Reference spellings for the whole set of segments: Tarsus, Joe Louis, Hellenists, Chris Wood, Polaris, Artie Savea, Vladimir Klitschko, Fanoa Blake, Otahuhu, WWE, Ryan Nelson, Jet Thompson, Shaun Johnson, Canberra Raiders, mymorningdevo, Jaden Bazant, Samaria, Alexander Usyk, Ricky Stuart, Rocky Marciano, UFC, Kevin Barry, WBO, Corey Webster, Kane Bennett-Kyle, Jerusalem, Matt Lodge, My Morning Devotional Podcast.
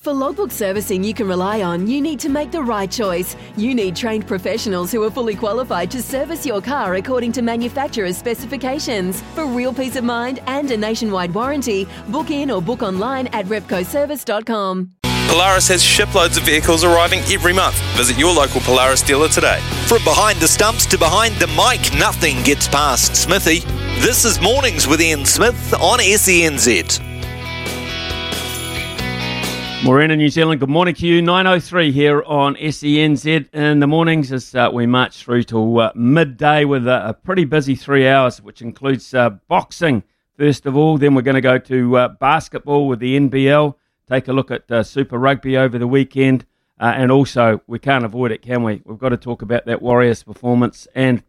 For logbook servicing you can rely on, you need to make the right choice. You need trained professionals who are fully qualified to service your car according to manufacturer's specifications. For real peace of mind and a nationwide warranty, book in or book online at repcoservice.com. Polaris has shiploads of vehicles arriving every month. Visit your local Polaris dealer today. From behind the stumps to behind the mic, nothing gets past Smithy. This is Mornings with Ian Smith on SENZ. Morena, New Zealand, good morning to you. 9.03 here on SENZ in the mornings as we march through to midday with a pretty busy 3 hours, which includes boxing, first of all. Then we're going to go to basketball with the NBL. Take a look at Super Rugby over the weekend. And also, we can't avoid it, can we? We've got to talk about that Warriors performance and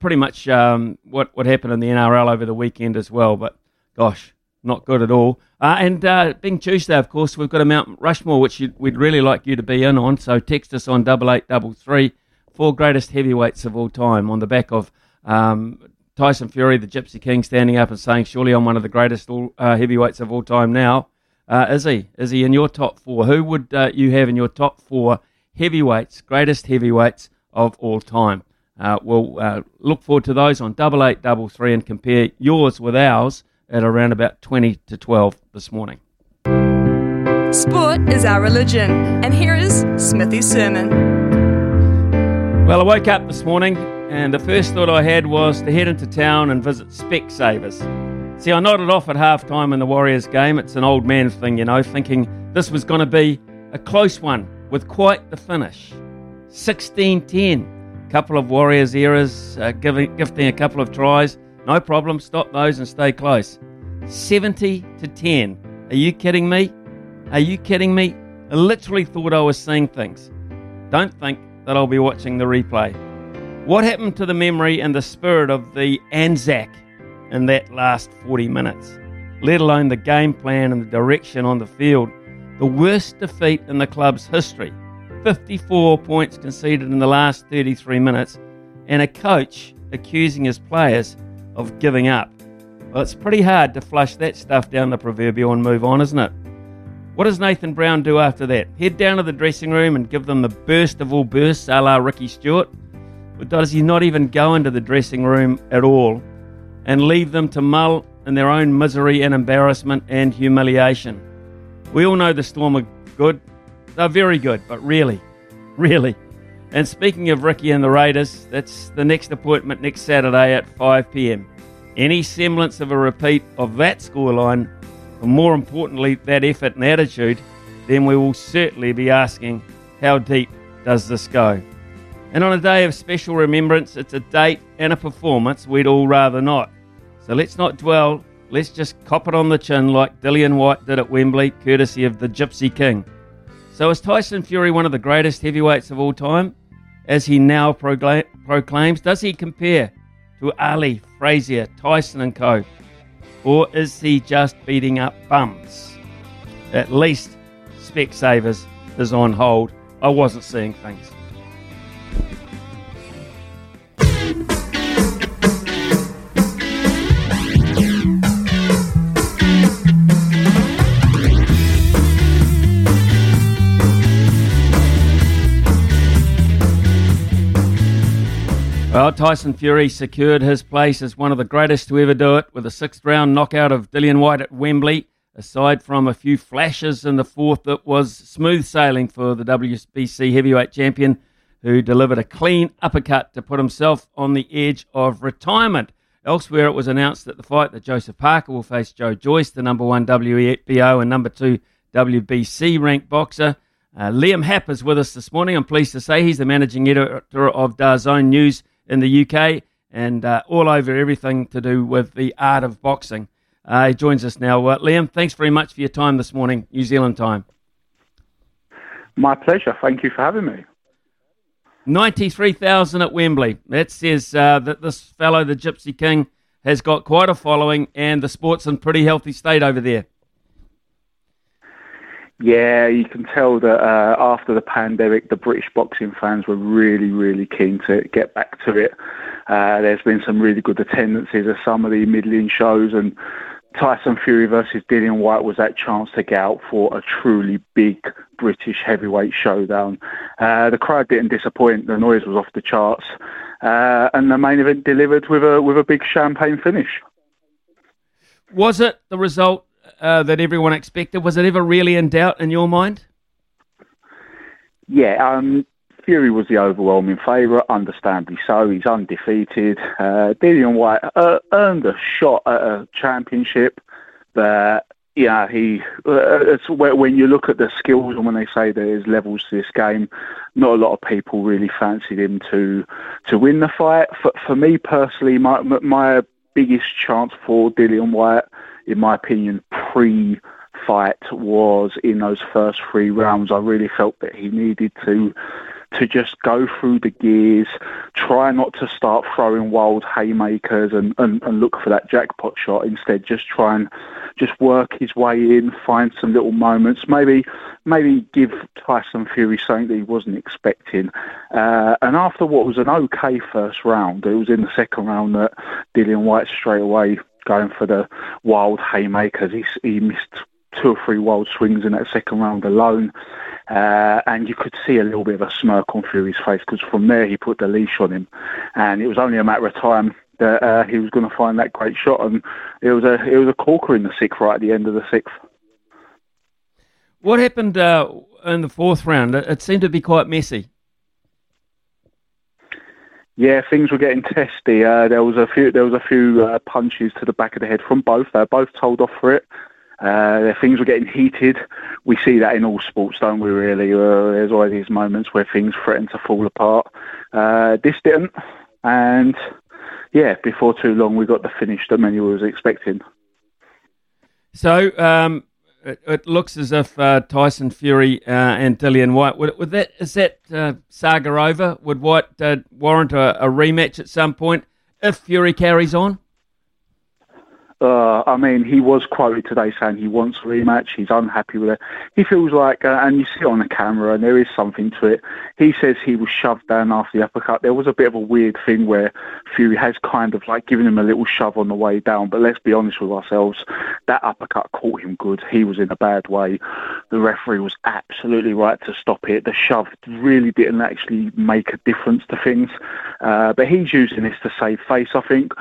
pretty much what happened in the NRL over the weekend as well. But, gosh, not good at all. And being Tuesday, of course, we've got a Mount Rushmore, which we'd really like you to be in on. So text us on 8833, four greatest heavyweights of all time, on the back of Tyson Fury, the Gypsy King, standing up and saying, surely I'm one of the greatest heavyweights of all time now. Is he in your top four? Who would you have in your top four heavyweights, greatest heavyweights of all time? We'll look forward to those on 8833 and compare yours with ours at around about 20 to 12 this morning. Sport is our religion, and here is Smithy's sermon. Well, I woke up this morning, and the first thought I had was to head into town and visit Specsavers. See, I nodded off at halftime in the Warriors game. It's an old man thing, you know, thinking this was going to be a close one with quite the finish. 16-10. A couple of Warriors errors, gifting a couple of tries. No problem, stop those and stay close. 70-10. Are you kidding me? Are you kidding me? I literally thought I was seeing things. Don't think that I'll be watching the replay. What happened to the memory and the spirit of the Anzac in that last 40 minutes, let alone the game plan and the direction on the field? The worst defeat in the club's history, 54 points conceded in the last 33 minutes, and a coach accusing his players of giving up. Well, it's pretty hard to flush that stuff down the proverbial and move on, isn't it? What does Nathan Brown do after that? Head down to the dressing room and give them the burst of all bursts, a la Ricky Stuart? Or does he not even go into the dressing room at all and leave them to mull in their own misery and embarrassment and humiliation? We all know the Storm are good. They're very good, but really, really. And speaking of Ricky and the Raiders, that's the next appointment next Saturday at 5 p.m. Any semblance of a repeat of that scoreline, and more importantly, that effort and attitude, then we will certainly be asking, how deep does this go? And on a day of special remembrance, it's a date and a performance we'd all rather not. So let's not dwell, let's just cop it on the chin like Dillian Whyte did at Wembley, courtesy of the Gypsy King. So is Tyson Fury one of the greatest heavyweights of all time, as he now proclaims? Does he compare to Ali, Frazier, Tyson and co? Or is he just beating up bums? At least Specsavers is on hold. I wasn't seeing things. Well, Tyson Fury secured his place as one of the greatest to ever do it with a sixth-round knockout of Dillian Whyte at Wembley. Aside from a few flashes in the fourth, it was smooth sailing for the WBC heavyweight champion, who delivered a clean uppercut to put himself on the edge of retirement. Elsewhere, it was announced at the fight that Joseph Parker will face Joe Joyce, the number 1 WBO and number 2 WBC ranked boxer. Liam Happ is with us this morning. I'm pleased to say he's the managing editor of DAZN News in the UK and all over everything to do with the art of boxing. He joins us now. Liam, thanks very much for your time this morning, New Zealand time. My pleasure. Thank you for having me. 93,000 at Wembley. That says that this fellow, the Gypsy King, has got quite a following, and the sport's in pretty healthy state over there. Yeah, you can tell that after the pandemic, the British boxing fans were really, really keen to get back to it. There's been some really good attendances at some of the middling shows, and Tyson Fury versus Dillian Whyte was that chance to get out for a truly big British heavyweight showdown. The crowd didn't disappoint. The noise was off the charts. And the main event delivered with a big champagne finish. Was it the result that everyone expected? Was it ever really in doubt in your mind? Yeah, Fury was the overwhelming favourite, understandably so. He's undefeated. Dillian Whyte earned a shot at a championship, but yeah, it's when you look at the skills and when they say there's levels to this game, not a lot of people really fancied him to win the fight. For me personally, my biggest chance for Dillian Whyte, in my opinion, pre-fight was in those first three rounds. I really felt that he needed to just go through the gears, try not to start throwing wild haymakers and look for that jackpot shot. Instead, just try and just work his way in, find some little moments, maybe give Tyson Fury something that he wasn't expecting. And after what was an okay first round, it was in the second round that Dillian Whyte straight away going for the wild haymakers. He missed two or three wild swings in that second round alone. And you could see a little bit of a smirk on Fury's face, because from there he put the leash on him, and it was only a matter of time that he was going to find that great shot. And it was a corker in the sixth, right at the end of the sixth. What happened in the fourth round? It seemed to be quite messy. Yeah, things were getting testy. There was a few punches to the back of the head from both. They were both told off for it. Things were getting heated. We see that in all sports, don't we, really? There's always these moments where things threaten to fall apart. This didn't. And, yeah, before too long, we got the finish that many was expecting. So it looks as if Tyson Fury and Dillian Whyte, is that saga over? Would Whyte warrant a rematch at some point if Fury carries on? I mean, he was quoted today saying he wants a rematch. He's unhappy with it. He feels like, and you see it on the camera, and there is something to it. He says he was shoved down after the uppercut. There was a bit of a weird thing where Fury has kind of like given him a little shove on the way down. But let's be honest with ourselves, that uppercut caught him good. He was in a bad way. The referee was absolutely right to stop it. The shove really didn't actually make a difference to things. But he's using this to save face, I think.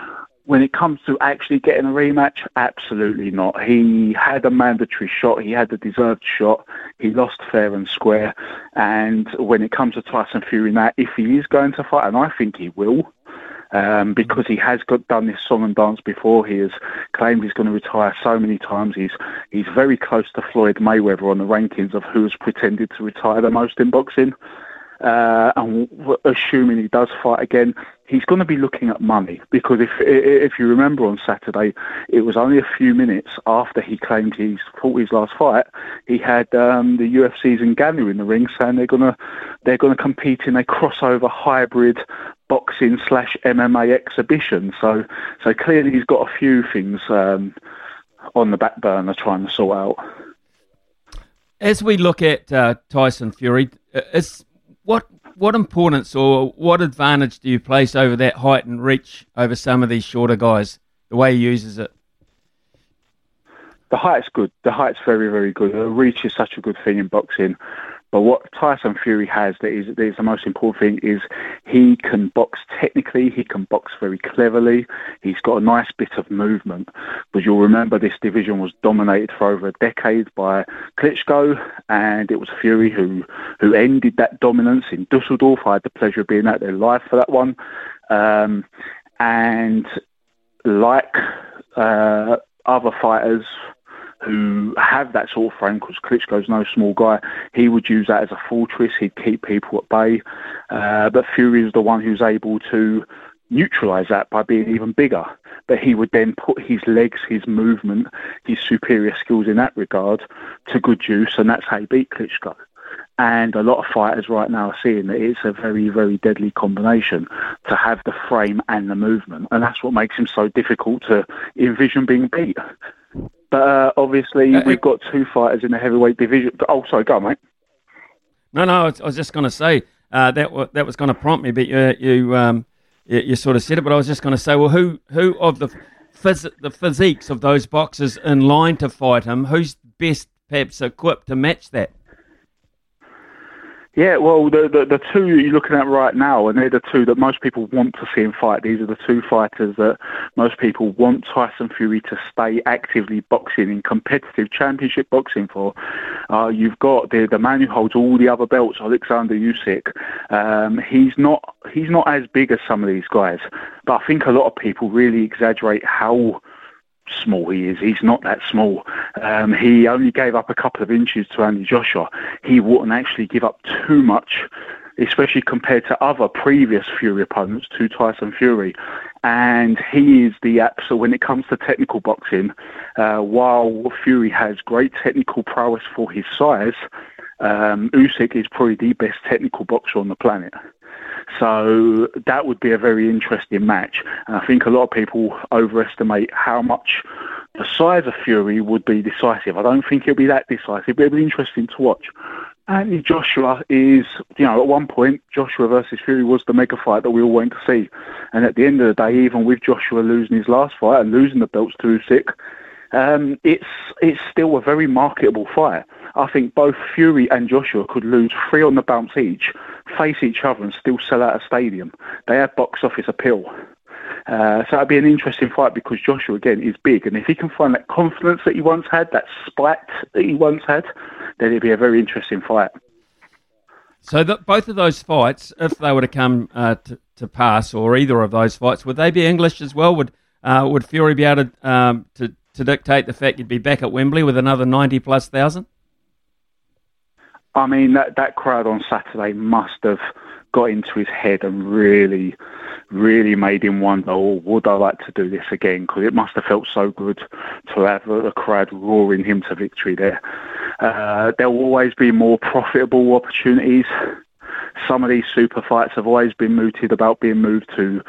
When it comes to actually getting a rematch, absolutely not. He had a mandatory shot. He had a deserved shot. He lost fair and square. And when it comes to Tyson Fury now, if he is going to fight, and I think he will, because he has done this song and dance before. He has claimed he's going to retire so many times. He's very close to Floyd Mayweather on the rankings of who has pretended to retire the most in boxing. And assuming he does fight again, he's going to be looking at money, because if you remember on Saturday, it was only a few minutes after he claimed he fought his last fight. He had the UFC's Ngannou in the ring saying they're going to compete in a crossover hybrid boxing / MMA exhibition. So clearly he's got a few things on the back burner trying to sort out. As we look at Tyson Fury, What importance or what advantage do you place over that height and reach over some of these shorter guys, the way he uses it? The height's good. The height's very, very good. The reach is such a good thing in boxing. But what Tyson Fury has that is the most important thing is he can box technically, he can box very cleverly, he's got a nice bit of movement. Because you'll remember this division was dominated for over a decade by Klitschko, and it was Fury who ended that dominance in Dusseldorf. I had the pleasure of being out there live for that one. Other fighters who have that sort of frame, because Klitschko's no small guy. He would use that as a fortress. He'd keep people at bay. But Fury is the one who's able to neutralise that by being even bigger. But he would then put his legs, his movement, his superior skills in that regard to good use, and that's how he beat Klitschko. And a lot of fighters right now are seeing that it's a very, very deadly combination to have the frame and the movement. And that's what makes him so difficult to envision being beat. But obviously, we've got two fighters in the heavyweight division. Oh, sorry, go on, mate. No, I was just going to say, that was going to prompt me, but you sort of said it. But I was just going to say, well, who of the physiques of those boxers in line to fight him, who's best perhaps equipped to match that? Yeah, well, the two you're looking at right now, and they're the two that most people want to see him fight. These are the two fighters that most people want Tyson Fury to stay actively boxing in competitive championship boxing for. You've got the man who holds all the other belts, Alexander Usyk. He's not as big as some of these guys, but I think a lot of people really exaggerate how small he is. He's not that small. He only gave up a couple of inches to Anthony Joshua. He wouldn't actually give up too much, especially compared to other previous Fury opponents, to Tyson Fury. And he is the absolute, when it comes to technical boxing, while Fury has great technical prowess for his size, Usyk is probably the best technical boxer on the planet. So that would be a very interesting match. And I think a lot of people overestimate how much the size of Fury would be decisive. I don't think it'll be that decisive, but it'll be interesting to watch. Anthony Joshua is, at one point, Joshua versus Fury was the mega fight that we all went to see. And at the end of the day, even with Joshua losing his last fight and losing the belts to Usyk, it's still a very marketable fight. I think both Fury and Joshua could lose 3 on the bounce each, face each other and still sell out a stadium. They have box office appeal. So it'd be an interesting fight because Joshua, again, is big. And if he can find that confidence that he once had, that spite that he once had, then it'd be a very interesting fight. So both of those fights, if they were to come to pass, or either of those fights, would they be English as well? Would Fury be able to dictate the fact you'd be back at Wembley with another 90,000+? I mean, that crowd on Saturday must have got into his head and really, really made him wonder, would I like to do this again? Because it must have felt so good to have a crowd roaring him to victory there. There will always be more profitable opportunities. Some of these super fights have always been mooted about being moved to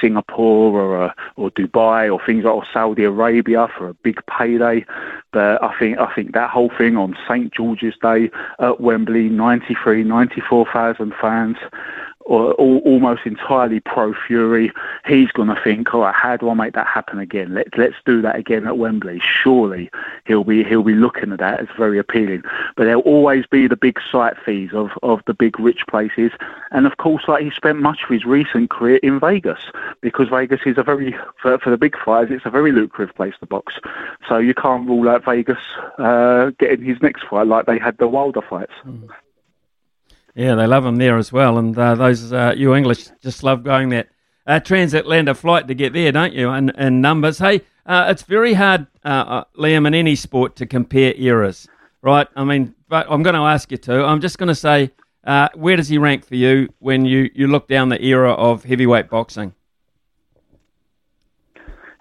Singapore or Dubai or things like Saudi Arabia for a big payday. But I think that whole thing on St. George's Day at Wembley, 94,000 fans, almost entirely pro-Fury. He's going to think, all right, how do I make that happen again? Let's do that again at Wembley. Surely he'll be looking at that as very appealing. But there'll always be the big site fees of the big rich places. And of course, like, he spent much of his recent career in Vegas, because Vegas is a very, for the big fighters, it's a very lucrative place to box. So you can't rule out Vegas getting his next fight like they had the Wilder fights. Mm. Yeah, they love them there as well, and those you English just love going that transatlantic flight to get there, don't you, in numbers. Hey, it's very hard, Liam, in any sport to compare eras, right? I mean, but I'm going to ask you to. I'm just going to say, where does he rank for you when you look down the era of heavyweight boxing?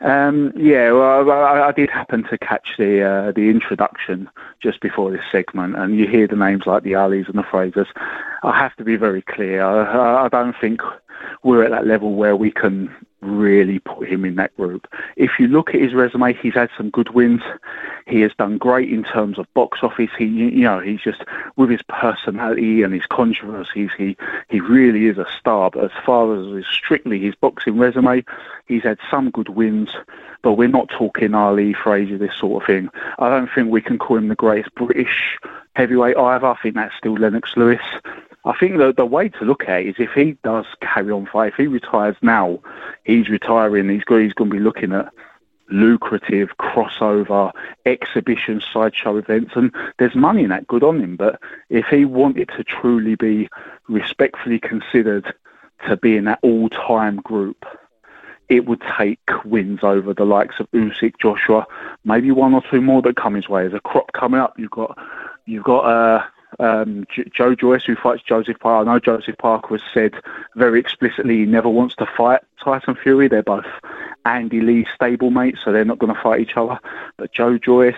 I did happen to catch the introduction just before this segment, and you hear the names like the Alis and the Frazers. I have to be very clear. I don't think we're at that level where we can really put him in that group. If you look at his resume, he's had some good wins. He has done great in terms of box office. He's just, with his personality and his controversies, he really is a star. But as far as strictly his boxing resume, he's had some good wins. But we're not talking Ali, Frazier, this sort of thing. I don't think we can call him the greatest British heavyweight either. I think that's still Lennox Lewis. I think the way to look at it is, if he does carry on fight, if he retires now, he's retiring. He's going to be looking at lucrative crossover exhibition sideshow events, and there's money in that, good on him. But if he wanted to truly be respectfully considered to be in that all-time group, it would take wins over the likes of Usyk, Joshua, maybe one or two more that come his way. There's a crop coming up. You've got Joe Joyce, who fights Joseph Parker. I know Joseph Parker has said very explicitly he never wants to fight Tyson Fury. They're both Andy Lee's stablemates, so they're not going to fight each other. But Joe Joyce,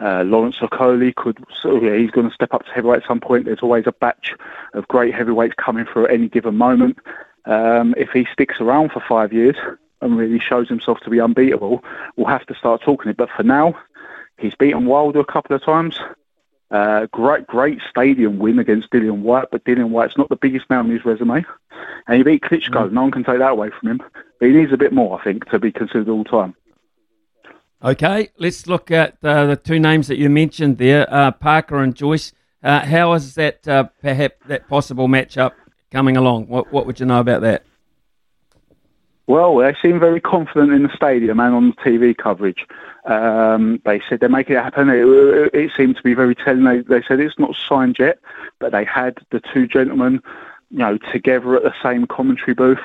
Lawrence Okoli he's going to step up to heavyweight at some point. There's always a batch of great heavyweights coming through at any given moment. If he sticks around for 5 years and really shows himself to be unbeatable, we'll have to start talking it. But for now, he's beaten Wilder a couple of times. Great stadium win against Dillian Whyte, but Dillian Whyte's not the biggest man on his resume. And he beat Klitschko. No one can take that away from him. But he needs a bit more, I think, to be considered all-time. Okay, let's look at the two names that you mentioned there, Parker and Joyce. How is that, perhaps, that possible matchup coming along? What would you know about that? Well, they seem very confident in the stadium and on the TV coverage. They said they're making it happen. It seemed to be very telling. They said it's not signed yet, but they had the two gentlemen, together at the same commentary booth,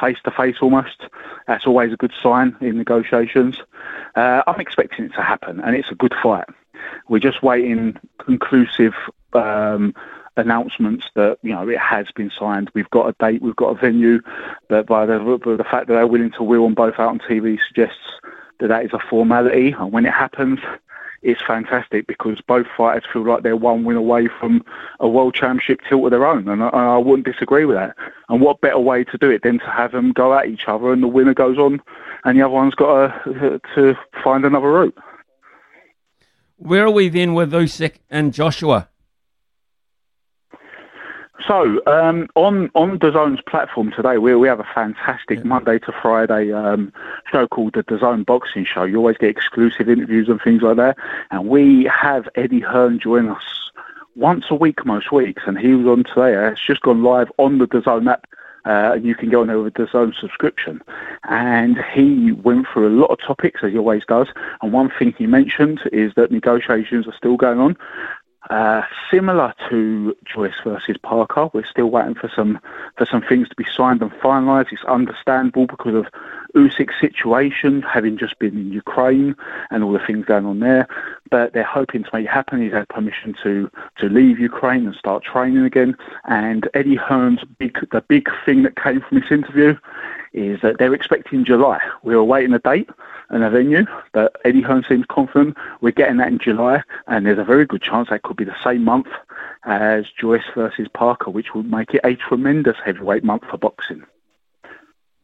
face to face almost. That's always a good sign in negotiations. I'm expecting it to happen, and it's a good fight. We're just waiting conclusive announcements that it has been signed. We've got a date, we've got a venue, but by the fact that they're willing to wheel them both out on TV suggests that is a formality. And when it happens, it's fantastic because both fighters feel like they're one win away from a world championship tilt of their own, and I wouldn't disagree with that. And what better way to do it than to have them go at each other, and the winner goes on, and the other one's got to find another route. Where are we then with Usyk and Joshua? So on DAZN's platform today, we have a fantastic Monday to Friday show called the DAZN Boxing Show. You always get exclusive interviews and things like that. And we have Eddie Hearn join us once a week most weeks, and he was on today. It's just gone live on the DAZN app, and you can go on there with the DAZN subscription. And he went through a lot of topics, as he always does. And one thing he mentioned is that negotiations are still going on. Similar to Joyce versus Parker, we're still waiting for some things to be signed and finalised. It's understandable because of Usyk's situation, having just been in Ukraine and all the things going on there. But they're hoping to make it happen. He's had permission to leave Ukraine and start training again. And Eddie Hearn's the big thing that came from this interview is that they're expecting July. We're awaiting a date and a venue, but Eddie Hearn seems confident we're getting that in July, and there's a very good chance that could be the same month as Joyce versus Parker, which would make it a tremendous heavyweight month for boxing.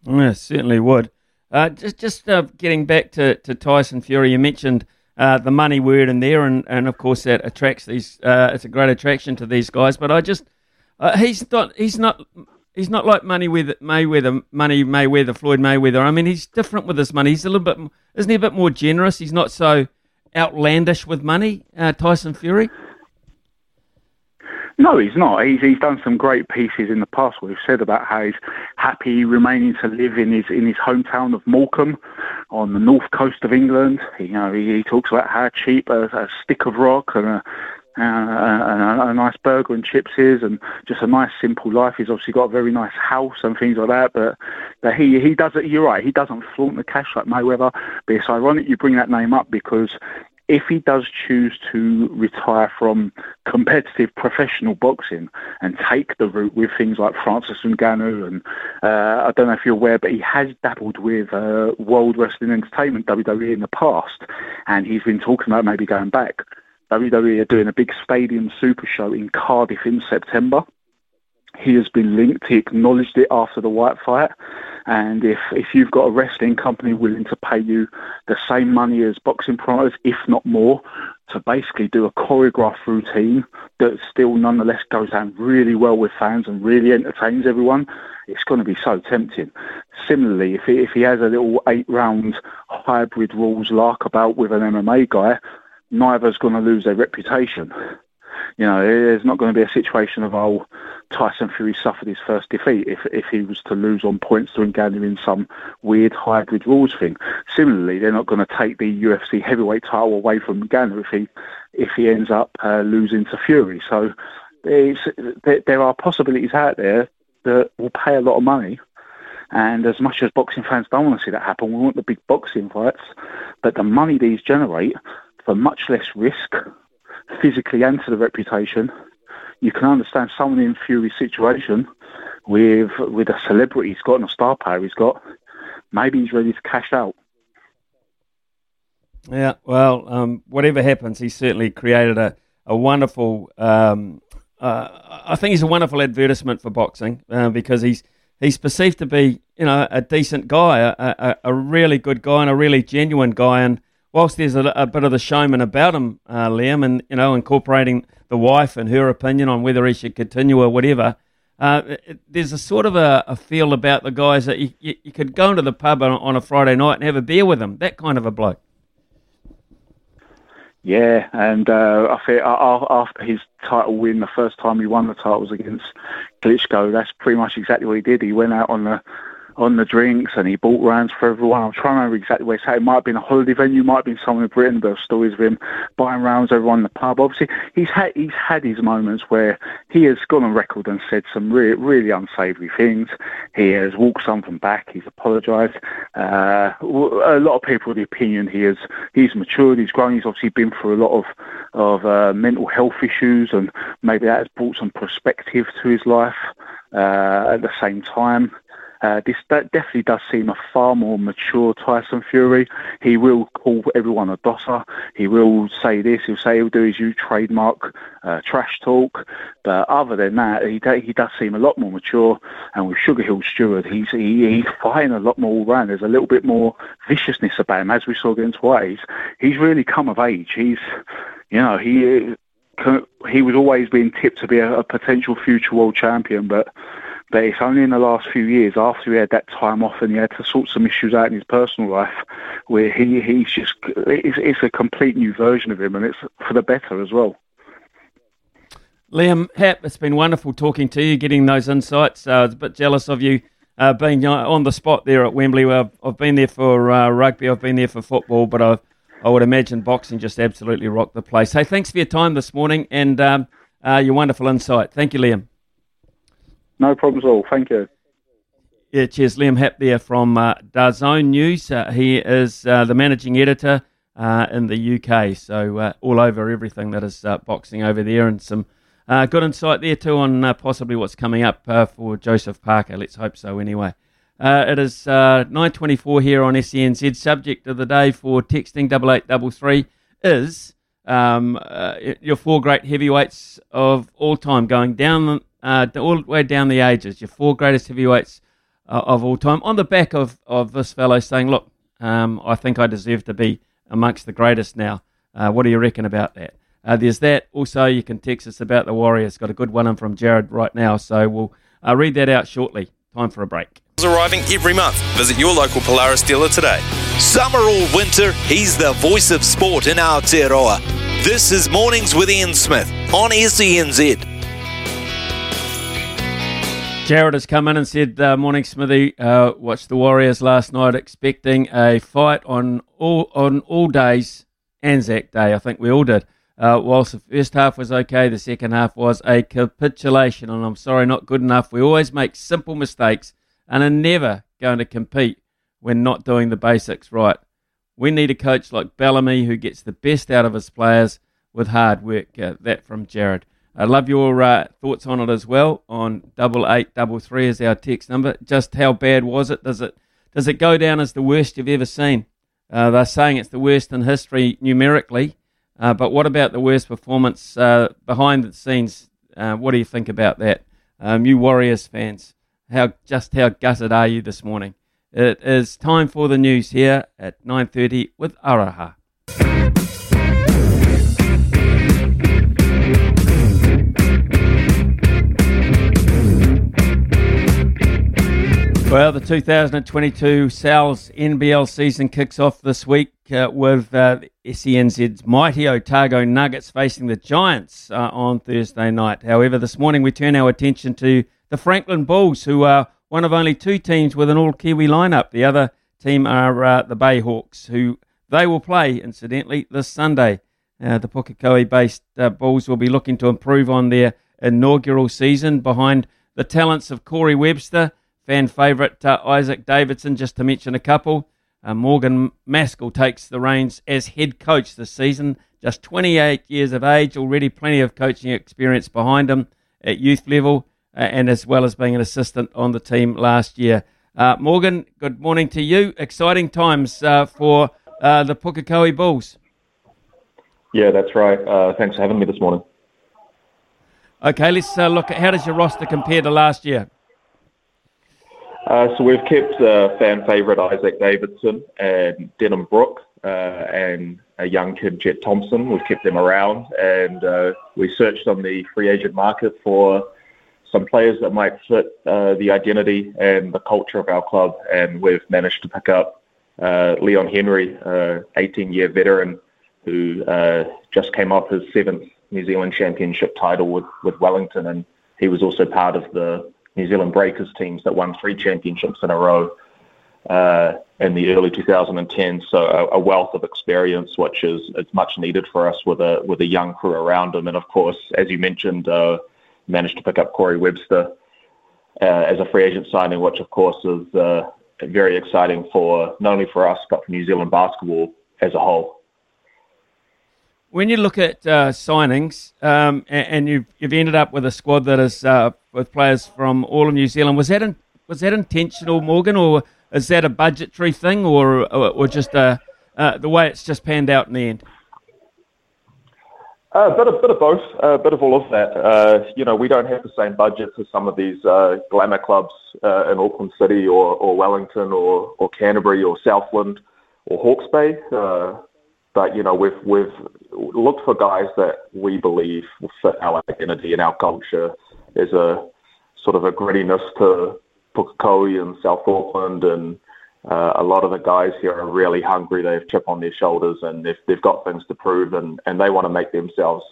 Yeah, certainly would. Just getting back to Tyson Fury, you mentioned the money word in there, and of course that attracts these. It's a great attraction to these guys, but I just he's not. He's not like Floyd Mayweather. I mean, he's different with his money. He's a little bit, isn't he, a bit more generous? He's not so outlandish with money, Tyson Fury. No, he's not. He's done some great pieces in the past where he's said about how he's happy remaining to live in his hometown of Morecambe on the north coast of England. He talks about how cheap a stick of rock and a nice burger and chips is, and just a nice simple life. He's obviously got a very nice house and things like that, but he doesn't, you're right, he doesn't flaunt the cash like Mayweather. But it's ironic you bring that name up, because if he does choose to retire from competitive professional boxing and take the route with things like Francis Ngannou, and I don't know if you're aware, but he has dabbled with World Wrestling Entertainment, WWE, in the past, and he's been talking about maybe going back. WWE are doing a big stadium super show in Cardiff in September. He has been linked. He acknowledged it after the Whyte fight. And if you've got a wrestling company willing to pay you the same money as boxing promoters, if not more, to basically do a choreographed routine that still nonetheless goes down really well with fans and really entertains everyone, it's going to be so tempting. Similarly, if he has a little 8-round hybrid rules larkabout with an MMA guy, neither's going to lose their reputation. There's not going to be a situation of, Tyson Fury suffered his first defeat if he was to lose on points to Ngannou in some weird hybrid rules thing. Similarly, they're not going to take the UFC heavyweight title away from Ngannou if he ends up losing to Fury. So there are possibilities out there that will pay a lot of money And as much as boxing fans don't want to see that happen, we want the big boxing fights, but the money these generate for much less risk, physically and to the reputation, you can understand someone in Fury's situation with a celebrity he's got and a star power he's got, maybe he's ready to cash out. Yeah, well, whatever happens, he certainly created a wonderful... I think he's a wonderful advertisement for boxing because he's perceived to be, you know, a decent guy, a really good guy and a really genuine guy. And whilst there's a bit of the showman about him, Liam, and, you know, incorporating the wife and her opinion on whether he should continue or whatever, there's a sort of a feel about the guys that you could go into the pub on a Friday night and have a beer with him, that kind of a bloke. Yeah, and I think after his title win, the first time he won the title was against Klitschko. That's pretty much exactly what he did. He went out on the drinks and he bought rounds for everyone. I'm trying to remember exactly where he sat. It might have been a holiday venue, might have been somewhere in Britain. There are stories of him buying rounds over on the pub. Obviously, he's had his moments where he has gone on record and said some really, really unsavoury things. He has walked something back. He's apologised. A lot of people are the opinion he's matured, he's grown. He's obviously been through a lot of mental health issues, and maybe that has brought some perspective to his life at the same time. That definitely does seem a far more mature Tyson Fury. He will call everyone a dosser. He will say this. He'll do his trademark trash talk. But other than that, he does seem a lot more mature. And with Sugar Hill Stewart, he's fighting a lot more all round. There's a little bit more viciousness about him, as we saw against Whyte. He's really come of age. He was always being tipped to be a potential future world champion, but it's only in the last few years, after he had that time off and he had to sort some issues out in his personal life, where it's a complete new version of him, and it's for the better as well. Liam Happ, it's been wonderful talking to you, getting those insights. I was a bit jealous of you being on the spot there at Wembley. I've been there for rugby, I've been there for football, but I would imagine boxing just absolutely rocked the place. Hey, thanks for your time this morning and your wonderful insight. Thank you, Liam. No problems at all. Thank you. Yeah, cheers. Liam Happ there from DAZN News. He is the managing editor in the UK, so all over everything that is boxing over there, and some good insight there too on possibly what's coming up for Joseph Parker. Let's hope so anyway. It is 9:24 here on SENZ. Subject of the day for texting 8833 is your four great heavyweights of all time going down all the way down the ages, your four greatest heavyweights of all time, on the back of this fellow saying, look, I think I deserve to be amongst the greatest now. What do you reckon about that? There's that. Also, you can text us about the Warriors. Got a good one in from Jared right now, so we'll read that out shortly. Time for a break. Arriving every month. Visit your local Polaris dealer today. Summer or winter, he's the voice of sport in Aotearoa. This is Mornings with Ian Smith on SENZ. Jared has come in and said, morning Smithy, watched the Warriors last night, expecting a fight on all days, Anzac Day, I think we all did. Whilst the first half was okay, the second half was a capitulation, and I'm sorry, not good enough. We always make simple mistakes and are never going to compete when not doing the basics right. We need a coach like Bellamy who gets the best out of his players with hard work. That from Jared. I love your thoughts on it as well. On 8833 is our text number. Just how bad was it? Does it go down as the worst you've ever seen? They're saying it's the worst in history numerically, but what about the worst performance behind the scenes? What do you think about that, you Warriors fans? How gutted are you this morning? It is time for the news here at 9:30 with Araha. Well, the 2022 Souths NBL season kicks off this week with SENZ's mighty Otago Nuggets facing the Giants on Thursday night. However, this morning we turn our attention to the Franklin Bulls, who are one of only two teams with an all-Kiwi lineup. The other team are the Bayhawks, who they will play, incidentally, this Sunday. The Pukekohe-based Bulls will be looking to improve on their inaugural season behind the talents of Corey Webster, fan favourite Isaac Davidson, just to mention a couple. Morgan Maskell takes the reins as head coach this season. Just 28 years of age, already plenty of coaching experience behind him at youth level, and as well as being an assistant on the team last year. Morgan, good morning to you. Exciting times for the Pukekohe Bulls. Yeah, that's right. Thanks for having me this morning. Okay, let's look at how does your roster compare to last year? So we've kept fan favourite Isaac Davidson and Denham Brook and a young kid, Jet Thompson. We've kept them around, and we searched on the free agent market for some players that might fit the identity and the culture of our club, and we've managed to pick up Leon Henry, 18-year veteran who just came off his 7th New Zealand Championship title with Wellington, and he was also part of the New Zealand Breakers teams that won 3 championships in a row in the early 2010s. So a wealth of experience, which is much needed for us with a young crew around him. And of course, as you mentioned, managed to pick up Corey Webster as a free agent signing, which of course is very exciting for not only for us but for New Zealand basketball as a whole. When you look at signings and you've ended up with a squad that is with players from all of New Zealand, was that intentional, Morgan, or is that a budgetary thing, or just the way it's just panned out in the end? A bit of both, a bit of all of that. We don't have the same budget as some of these glamour clubs in Auckland City or Wellington or Canterbury or Southland or Hawke's Bay. But we've looked for guys that we believe will fit our identity and our culture. There's a sort of a grittiness to Pukekohe and South Auckland, and a lot of the guys here are really hungry. They have chip on their shoulders, and they've got things to prove, and they want to make themselves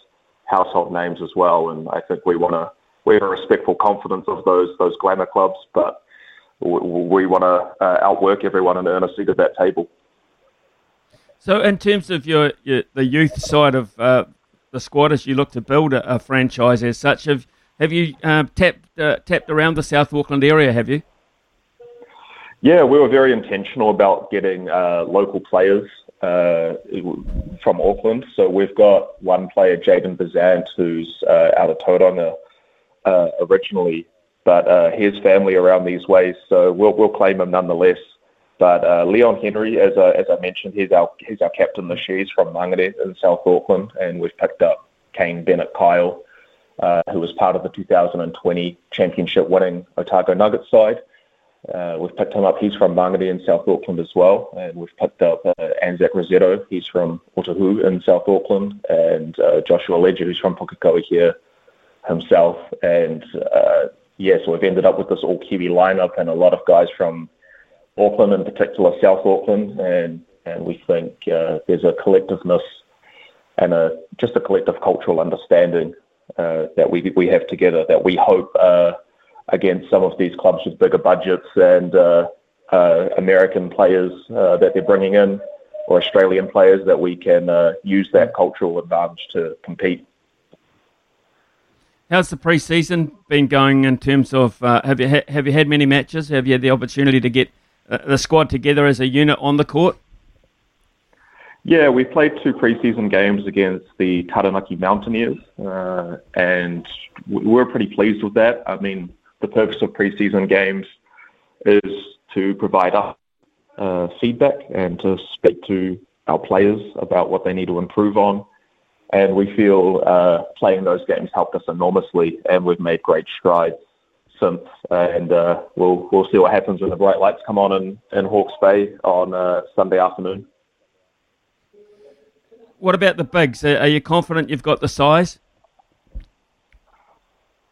household names as well. And I think we have a respectful confidence of those glamour clubs, but we want to outwork everyone and earn a seat at that table. So in terms of the youth side of the squad, as you look to build a franchise as such, have you tapped around the South Auckland area, have you? Yeah, we were very intentional about getting local players from Auckland. So we've got one player, Jaden Bazant, who's out of Tauranga originally, but his family around these ways, so we'll claim him nonetheless. But Leon Henry, as I mentioned, he's our captain this year. He's from Mangere in South Auckland, and we've picked up Kane Bennett-Kyle, who was part of the 2020 championship-winning Otago Nuggets side. We've picked him up. He's from Mangere in South Auckland as well. And we've picked up Anzac Rosetto. He's from Otahuhu in South Auckland. And Joshua Ledger, who's from Pukekohe here himself. And, so we've ended up with this all-Kiwi lineup and a lot of guys from Auckland, in particular South Auckland, and we think there's a collectiveness and just a collective cultural understanding that we have together that we hope against some of these clubs with bigger budgets and American players that they're bringing in, or Australian players, that we can use that cultural advantage to compete. How's the pre-season been going in terms of have you had many matches? Have you had the opportunity to get the squad together as a unit on the court? Yeah, we played 2 preseason games against the Taranaki Mountaineers, and we're pretty pleased with that. I mean, the purpose of preseason games is to provide us feedback and to speak to our players about what they need to improve on. And we feel playing those games helped us enormously, and we've made great strides since, and we'll see what happens when the bright lights come on in Hawke's Bay on Sunday afternoon. What about the bigs? Are you confident you've got the size?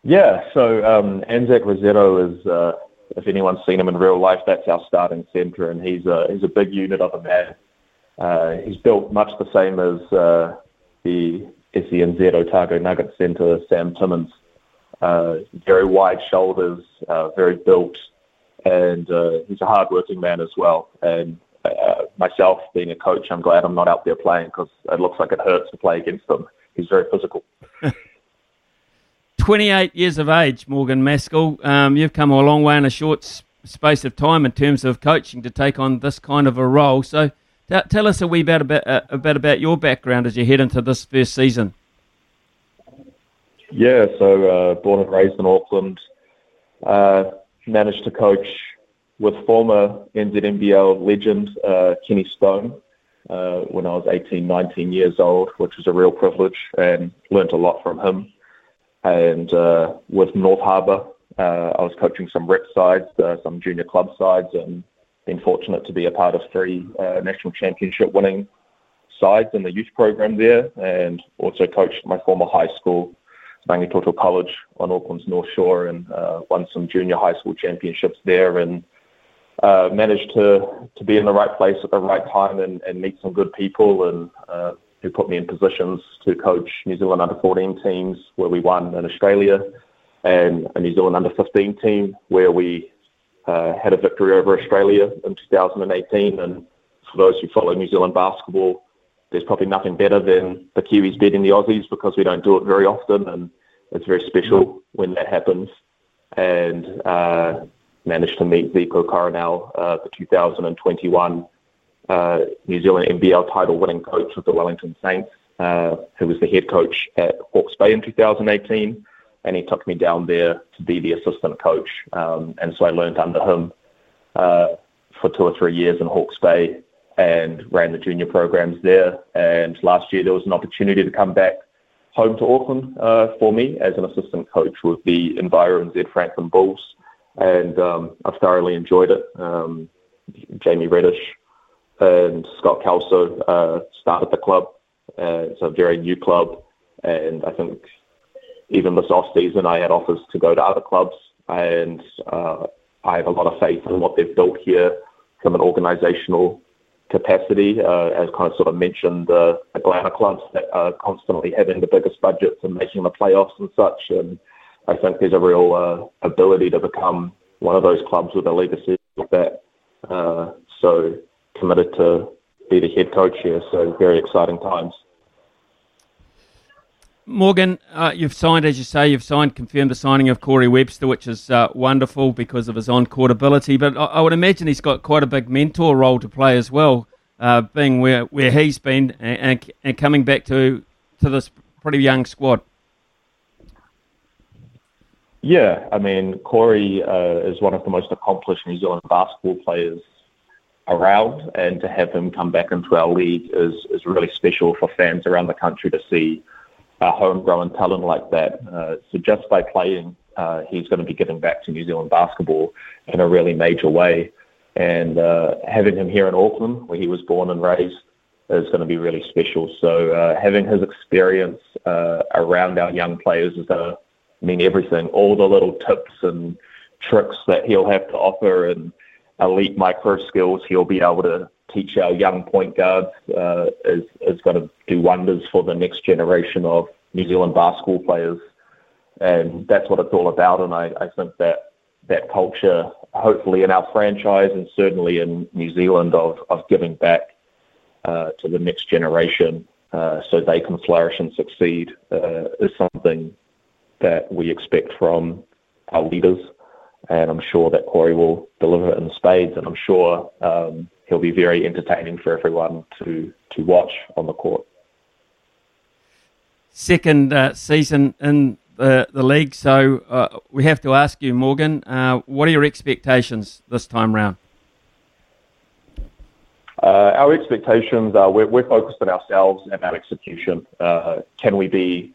Yeah, so Anzac Rosetto is, if anyone's seen him in real life, that's our starting centre, and he's a big unit of a man. He's built much the same as the SENZ Otago Nugget centre, Sam Timmins. Very wide shoulders, very built, and he's a hard-working man as well. And myself, being a coach, I'm glad I'm not out there playing because it looks like it hurts to play against him. He's very physical. 28 years of age, Morgan Maskell. You've come a long way in a short space of time in terms of coaching to take on this kind of a role. So tell us a wee bit about your background as you head into this first season. Yeah, so born and raised in Auckland, managed to coach with former NZMBL legend Kenny Stone when I was 18, 19 years old, which was a real privilege, and learnt a lot from him. And with North Harbour, I was coaching some rep sides, some junior club sides, and been fortunate to be a part of three national championship winning sides in the youth program there, and also coached my former high school, Rangitoto College, on Auckland's North Shore, and won some junior high school championships there, and managed to be in the right place at the right time and meet some good people, and who put me in positions to coach New Zealand under-14 teams where we won in Australia, and a New Zealand under-15 team where we had a victory over Australia in 2018. And for those who follow New Zealand basketball, there's probably nothing better than the Kiwis beating the Aussies, because we don't do it very often, and it's very special when that happens. And managed to meet Vico Coronel, the 2021 New Zealand NBL title winning coach of the Wellington Saints, who was the head coach at Hawke's Bay in 2018, and he took me down there to be the assistant coach, and so I learned under him for 2 or 3 years in Hawke's Bay, and ran the junior programs there. And last year there was an opportunity to come back home to Auckland for me as an assistant coach with the Enviro and Z Franklin Bulls, and I've thoroughly enjoyed it. Jamie Reddish and Scott Kelso started the club. It's a very new club, and I think even this off-season I had offers to go to other clubs, and I have a lot of faith in what they've built here from an organisational capacity. As kind of sort of mentioned, the glamour clubs that are constantly having the biggest budgets and making the playoffs and such, and I think there's a real ability to become one of those clubs with a legacy like that. So committed to be the head coach here, so very exciting times. Morgan, you've signed, as you say, confirmed the signing of Corey Webster, which is wonderful because of his on-court ability. But I would imagine he's got quite a big mentor role to play as well, being where he's been and coming back to this pretty young squad. Yeah, I mean, Corey is one of the most accomplished New Zealand basketball players around, and to have him come back into our league is really special for fans around the country to see a homegrown talent like that. So just by playing, he's going to be giving back to New Zealand basketball in a really major way. And having him here in Auckland, where he was born and raised, is going to be really special. So having his experience around our young players is going to mean everything. All the little tips and tricks that he'll have to offer and elite micro skills he'll be able to teach our young point guards is going to do wonders for the next generation of New Zealand basketball players. And that's what it's all about. And I think that culture, hopefully in our franchise and certainly in New Zealand, of giving back to the next generation so they can flourish and succeed is something that we expect from our leaders. And I'm sure that Corey will deliver it in spades, and I'm sure he'll be very entertaining for everyone to watch on the court. Second season in the league, so we have to ask you, Morgan, what are your expectations this time round? Our expectations are we're focused on ourselves and our execution. Can we be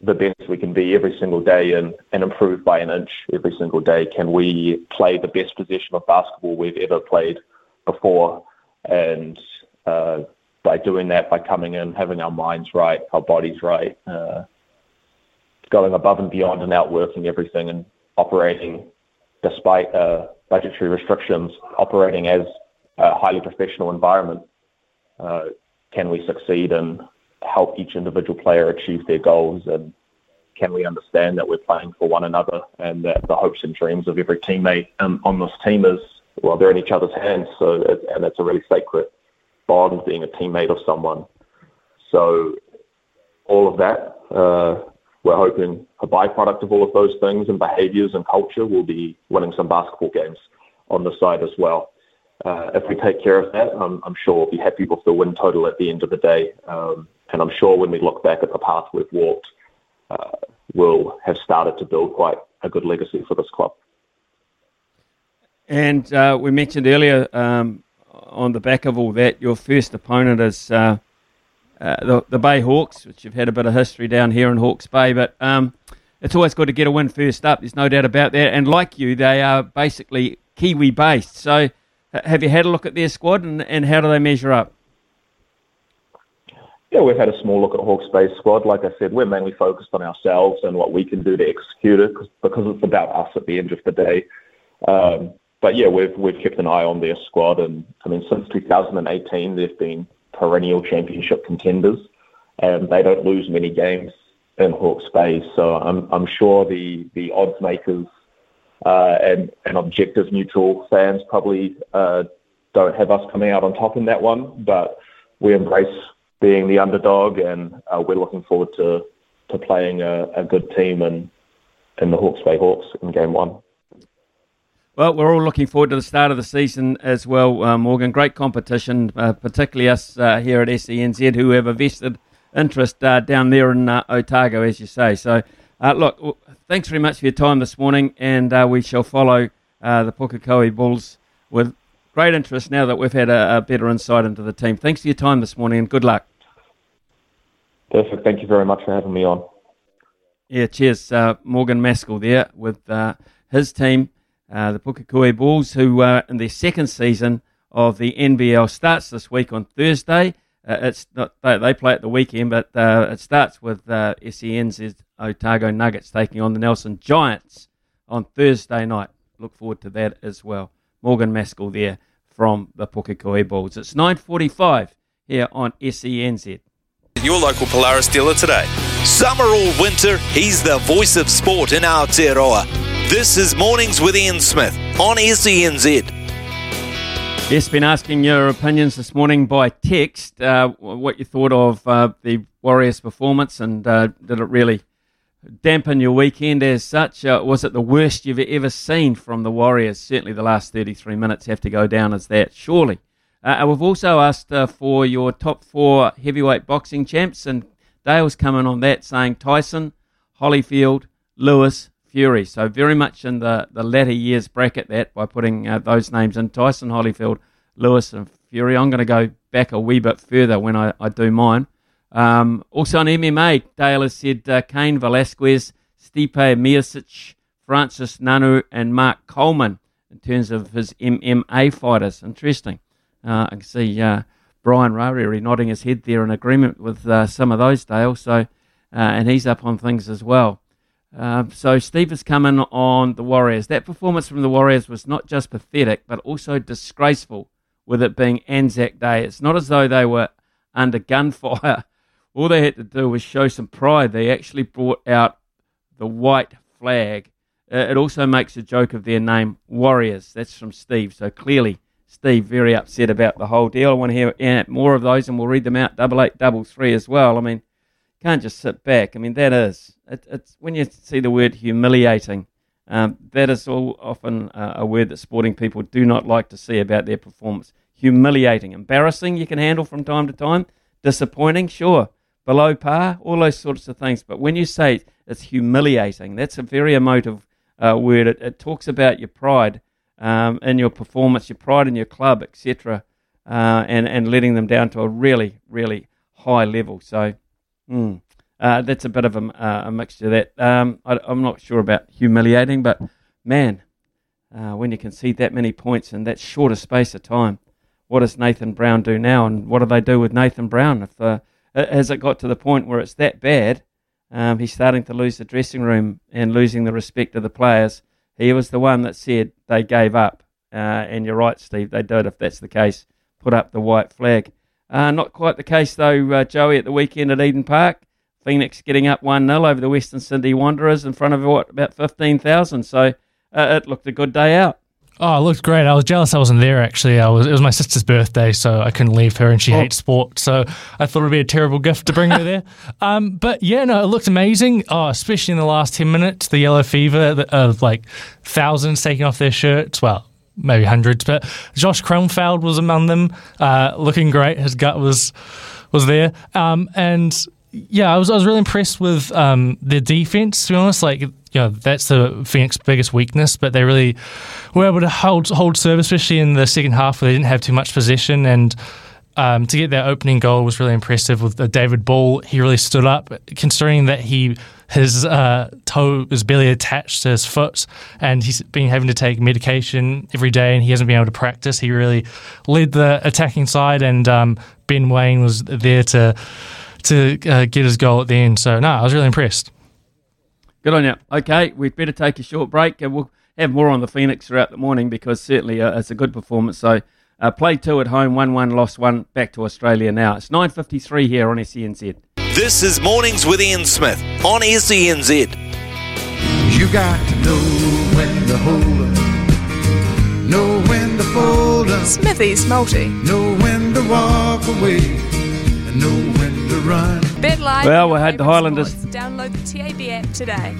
the best we can be every single day and improve by an inch every single day? Can we play the best possession of basketball we've ever played before? And by doing that, by coming in, having our minds right, our bodies right, going above and beyond and outworking everything, and operating despite budgetary restrictions, operating as a highly professional environment, can we succeed and help each individual player achieve their goals? And can we understand that we're playing for one another, and that the hopes and dreams of every teammate on this team is, well, they're in each other's hands. So, and that's a really sacred bond, being a teammate of someone. So all of that, we're hoping a byproduct of all of those things and behaviours and culture will be winning some basketball games. on the side as well. If we take care of that, I'm sure we'll be happy with the win total at the end of the day. And I'm sure when we look back at the path we've walked, we'll have started to build quite a good legacy for this club. And we mentioned earlier, on the back of all that, your first opponent is the Bay Hawks, which you've had a bit of history down here in Hawke's Bay, but it's always good to get a win first up. There's no doubt about that. And like you, they are basically Kiwi-based. So have you had a look at their squad, and how do they measure up? Yeah, we've had a small look at Hawke's Bay's squad. Like I said, we're mainly focused on ourselves and what we can do to execute it, because it's about us at the end of the day. But yeah, we've kept an eye on their squad, and I mean, since 2018, they've been perennial championship contenders, and they don't lose many games in Hawke's Bay. So I'm sure the odds makers and objective neutral fans probably don't have us coming out on top in that one, but we embrace being the underdog, and we're looking forward to playing a good team in the Hawke's Bay Hawks in Game 1. Well, we're all looking forward to the start of the season as well, Morgan. Great competition, particularly us here at SENZ, who have a vested interest down there in Otago, as you say. So, look, thanks very much for your time this morning, and we shall follow the Pukekohe Bulls with great interest now that we've had a better insight into the team. Thanks for your time this morning, and good luck. Perfect. Thank you very much for having me on. Yeah, cheers. Morgan Maskell there with his team. The Pukekohe Bulls, who are in their second season of the NBL, starts this week on Thursday. It's not, they play at the weekend, but it starts with SENZ's Otago Nuggets taking on the Nelson Giants on Thursday night. Look forward to that as well. Morgan Maskell there from the Pukekohe Bulls. It's 9:45 here on SENZ. Your local Polaris dealer today. Summer or winter, he's the voice of sport in Aotearoa. This is Mornings with Ian Smith on SENZ. Yes, been asking your opinions this morning by text, what you thought of the Warriors' performance, and did it really dampen your weekend as such? Was it the worst you've ever seen from the Warriors? Certainly the last 33 minutes have to go down as that, surely. We've also asked for your top four heavyweight boxing champs, and Dale's coming on that saying Tyson, Holyfield, Lewis, Fury, so very much in the latter years bracket that, by putting those names in, Tyson, Holyfield, Lewis and Fury. I'm going to go back a wee bit further when I do mine. Also on MMA, Dale has said Cain Velasquez, Stipe Miocic, Francis Ngannou and Mark Coleman in terms of his MMA fighters. Interesting. I can see Brian Rareri nodding his head there in agreement with some of those, Dale, so and he's up on things as well. So Steve has come in on the Warriors. That performance from the Warriors was not just pathetic, but also disgraceful, with it being Anzac Day. It's not as though they were under gunfire. All they had to do was show some pride. They actually brought out the white flag. It also makes a joke of their name, Warriors. That's from Steve. So clearly, Steve very upset about the whole deal. I want to hear more of those, and we'll read them out, 8833 as well. I mean, can't just sit back. I mean, that is... It's when you see the word humiliating, that is all often a word that sporting people do not like to see about their performance. Humiliating, embarrassing you can handle from time to time, disappointing, sure, below par, all those sorts of things. But when you say it's humiliating, that's a very emotive word. It talks about your pride in your performance, your pride in your club, etc., and letting them down to a really, really high level. So, that's a bit of a mixture of that. I'm not sure about humiliating, but man, when you concede that many points in that shorter space of time, what does Nathan Brown do now, and what do they do with Nathan Brown? If has it got to the point where it's that bad, he's starting to lose the dressing room and losing the respect of the players. He was the one that said they gave up, and you're right, Steve, they did. If that's the case, put up the white flag. Not quite the case, though, Joey, at the weekend at Eden Park. Phoenix getting up 1-0 over the Western Sydney Wanderers in front of, about 15,000. So it looked a good day out. Oh, it looked great. I was jealous I wasn't there, actually. It was my sister's birthday, so I couldn't leave her, and she hates sport. So I thought it would be a terrible gift to bring her there. But, yeah, no, it looked amazing, especially in the last 10 minutes, the yellow fever of, like, thousands taking off their shirts. Well, maybe hundreds, but Josh Kronfeld was among them, looking great. His gut was there. And yeah, I was really impressed with their defense, to be honest. Like, you know, that's the Phoenix's biggest weakness, but they really were able to hold serve, especially in the second half where they didn't have too much possession. And to get that opening goal was really impressive with David Ball. He really stood up, considering that his toe is barely attached to his foot, and he's been having to take medication every day, and he hasn't been able to practice. He really led the attacking side, and Ben Wayne was there to get his goal at the end. So, no, I was really impressed. Good on you. Okay, we'd better take a short break, and we'll have more on the Phoenix throughout the morning, because certainly it's a good performance. So, play two at home, 1-1, lost one, back to Australia now. It's 9:53 here on SENZ. This is Mornings with Ian Smith on SENZ. You got to know when to hold up, know when to fold up, Smithy's multi, know when to walk away, and know when to run. BetLife. Well, we had the Highlanders. Sports. Download the TAB app today.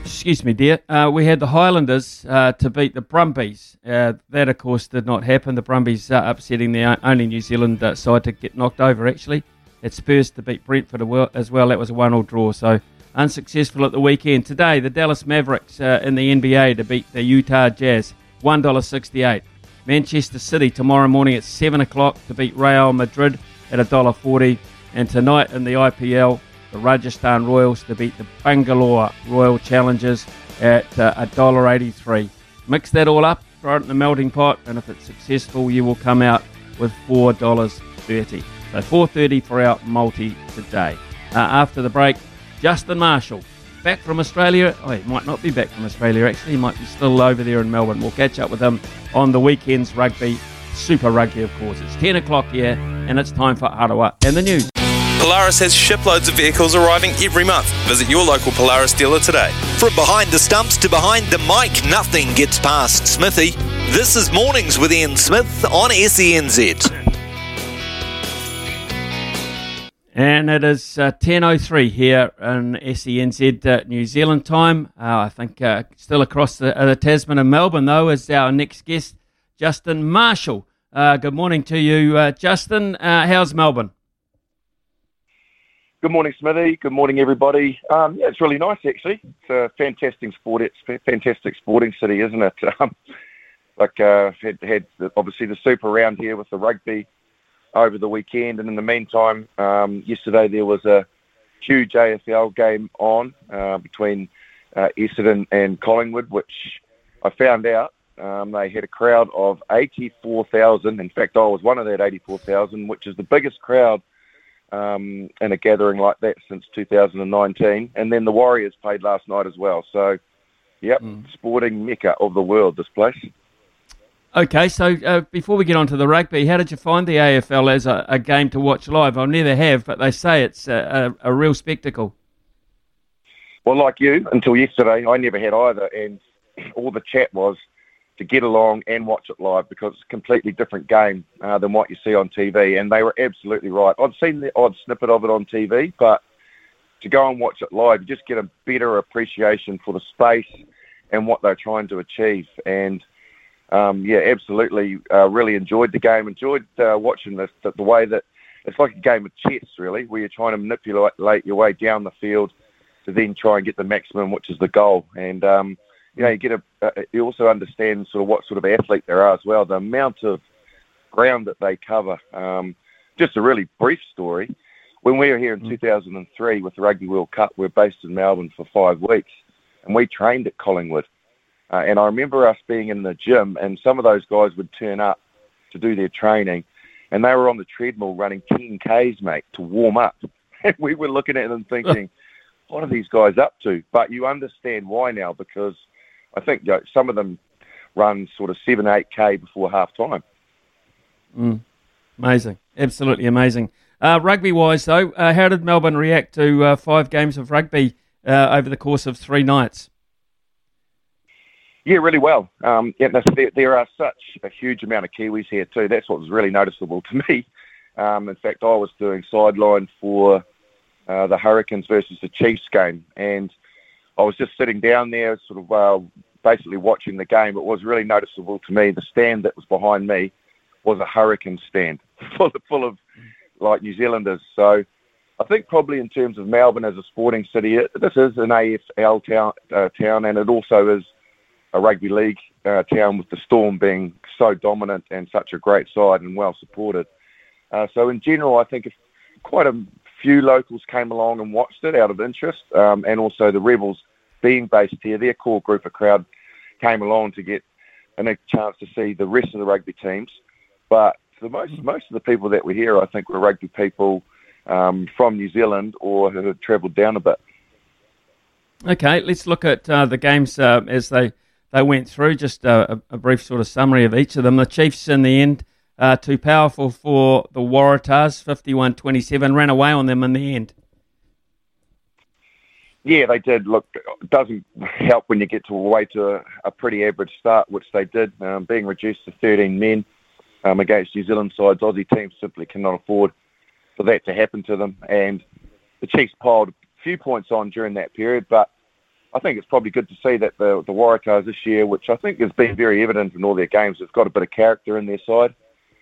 Excuse me, dear. We had the Highlanders to beat the Brumbies. That, of course, did not happen. The Brumbies upsetting the only New Zealand side to get knocked over, actually. At Spurs to beat Brentford as well. That was a 1-1 draw, so unsuccessful at the weekend. Today, the Dallas Mavericks in the NBA to beat the Utah Jazz, $1.68. Manchester City tomorrow morning at 7 o'clock to beat Real Madrid at $1.40. And tonight in the IPL, the Rajasthan Royals to beat the Bangalore Royal Challengers at $1.83. Mix that all up, throw it in the melting pot, and if it's successful, you will come out with $4.30. So $4.30 for our multi today. After the break, Justin Marshall, back from Australia. Oh, he might not be back from Australia, actually. He might be still over there in Melbourne. We'll catch up with him on the weekend's rugby, Super Rugby, of course. It's 10 o'clock here, and it's time for Arawa and the news. Polaris has shiploads of vehicles arriving every month. Visit your local Polaris dealer today. From behind the stumps to behind the mic, nothing gets past Smithy. This is Mornings with Ian Smith on SENZ. And it is 10:03 here in SENZ New Zealand time. I think still across the Tasman and Melbourne, though, is our next guest, Justin Marshall. Good morning to you, Justin. How's Melbourne? Good morning, Smithy. Good morning, everybody. Yeah, it's really nice, actually. It's a fantastic sport. It's a fantastic sporting city, isn't it? Had obviously the Super round here with the rugby over the weekend, and in the meantime, yesterday there was a huge AFL game on between Essendon and Collingwood, which I found out they had a crowd of 84,000. In fact, I was one of that 84,000, which is the biggest crowd in a gathering like that since 2019. And then the Warriors played last night as well. So, yep, sporting mecca of the world, this place. Okay, so before we get on to the rugby, how did you find the AFL as a game to watch live? I never have, but they say it's a real spectacle. Well, like you, until yesterday, I never had either, and all the chat was to get along and watch it live, because it's a completely different game than what you see on TV, and they were absolutely right. I've seen the odd snippet of it on TV, but to go and watch it live, you just get a better appreciation for the space and what they're trying to achieve, and yeah, absolutely. Really enjoyed the game. Enjoyed watching this. The way that it's like a game of chess, really, where you're trying to manipulate your way down the field to then try and get the maximum, which is the goal. And you know, you get you also understand sort of what sort of athlete there are as well. The amount of ground that they cover. Just a really brief story. When we were here in 2003 with the Rugby World Cup, we were based in Melbourne for 5 weeks, and we trained at Collingwood. And I remember us being in the gym, and some of those guys would turn up to do their training, and they were on the treadmill running 10Ks, mate, to warm up. And we were looking at them thinking, what are these guys up to? But you understand why now, because I think, you know, some of them run sort of 7, 8K before half-time. Amazing. Absolutely amazing. Rugby-wise, though, how did Melbourne react to 5 games of rugby over the course of 3 nights? Yeah, really well. Yeah, there are such a huge amount of Kiwis here too. That's what was really noticeable to me. In fact, I was doing sideline for the Hurricanes versus the Chiefs game, and I was just sitting down there, sort of basically watching the game, what was really noticeable to me, the stand that was behind me was a hurricane stand full of like New Zealanders. So I think probably in terms of Melbourne as a sporting city, this is an AFL town, and it also is a rugby league town, with the Storm being so dominant and such a great side and well supported. So in general, I think if quite a few locals came along and watched it out of interest, and also the Rebels being based here, their core group of crowd came along to get a chance to see the rest of the rugby teams. But for most of the people that were here, I think, were rugby people from New Zealand or who had travelled down a bit. Okay, let's look at the games as they went through, just a brief sort of summary of each of them. The Chiefs in the end, too powerful for the Waratahs, 51-27, ran away on them in the end. Yeah, they did. Look, it doesn't help when you get away to a pretty average start, which they did, being reduced to 13 men against New Zealand sides. Aussie teams simply cannot afford for that to happen to them. And the Chiefs piled a few points on during that period, but I think it's probably good to see that the Waratahs this year, which I think has been very evident in all their games, have got a bit of character in their side.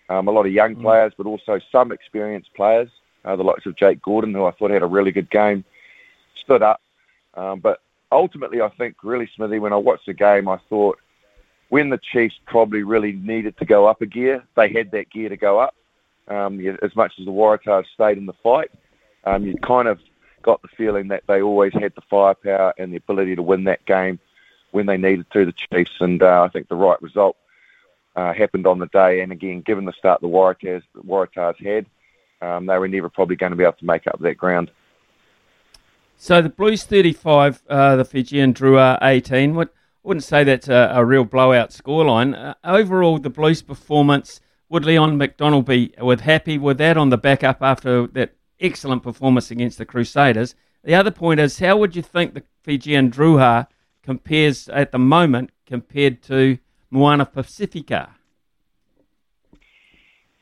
A lot of young players, but also some experienced players, the likes of Jake Gordon, who I thought had a really good game, stood up. But ultimately, I think, really, Smithy, when I watched the game, I thought when the Chiefs probably really needed to go up a gear, they had that gear to go up. As much as the Waratahs stayed in the fight, you kind of got the feeling that they always had the firepower and the ability to win that game when they needed to, the Chiefs. And I think the right result happened on the day. And again, given the start the Waratahs had, they were never probably going to be able to make up that ground. So the Blues 35, the Fijian drew 18. I wouldn't say that's a real blowout scoreline. Overall, the Blues' performance, would Leon McDonnell be happy with that on the back up after that excellent performance against the Crusaders? The other point is, how would you think the Fijian Druha compares at the moment compared to Moana Pacifica?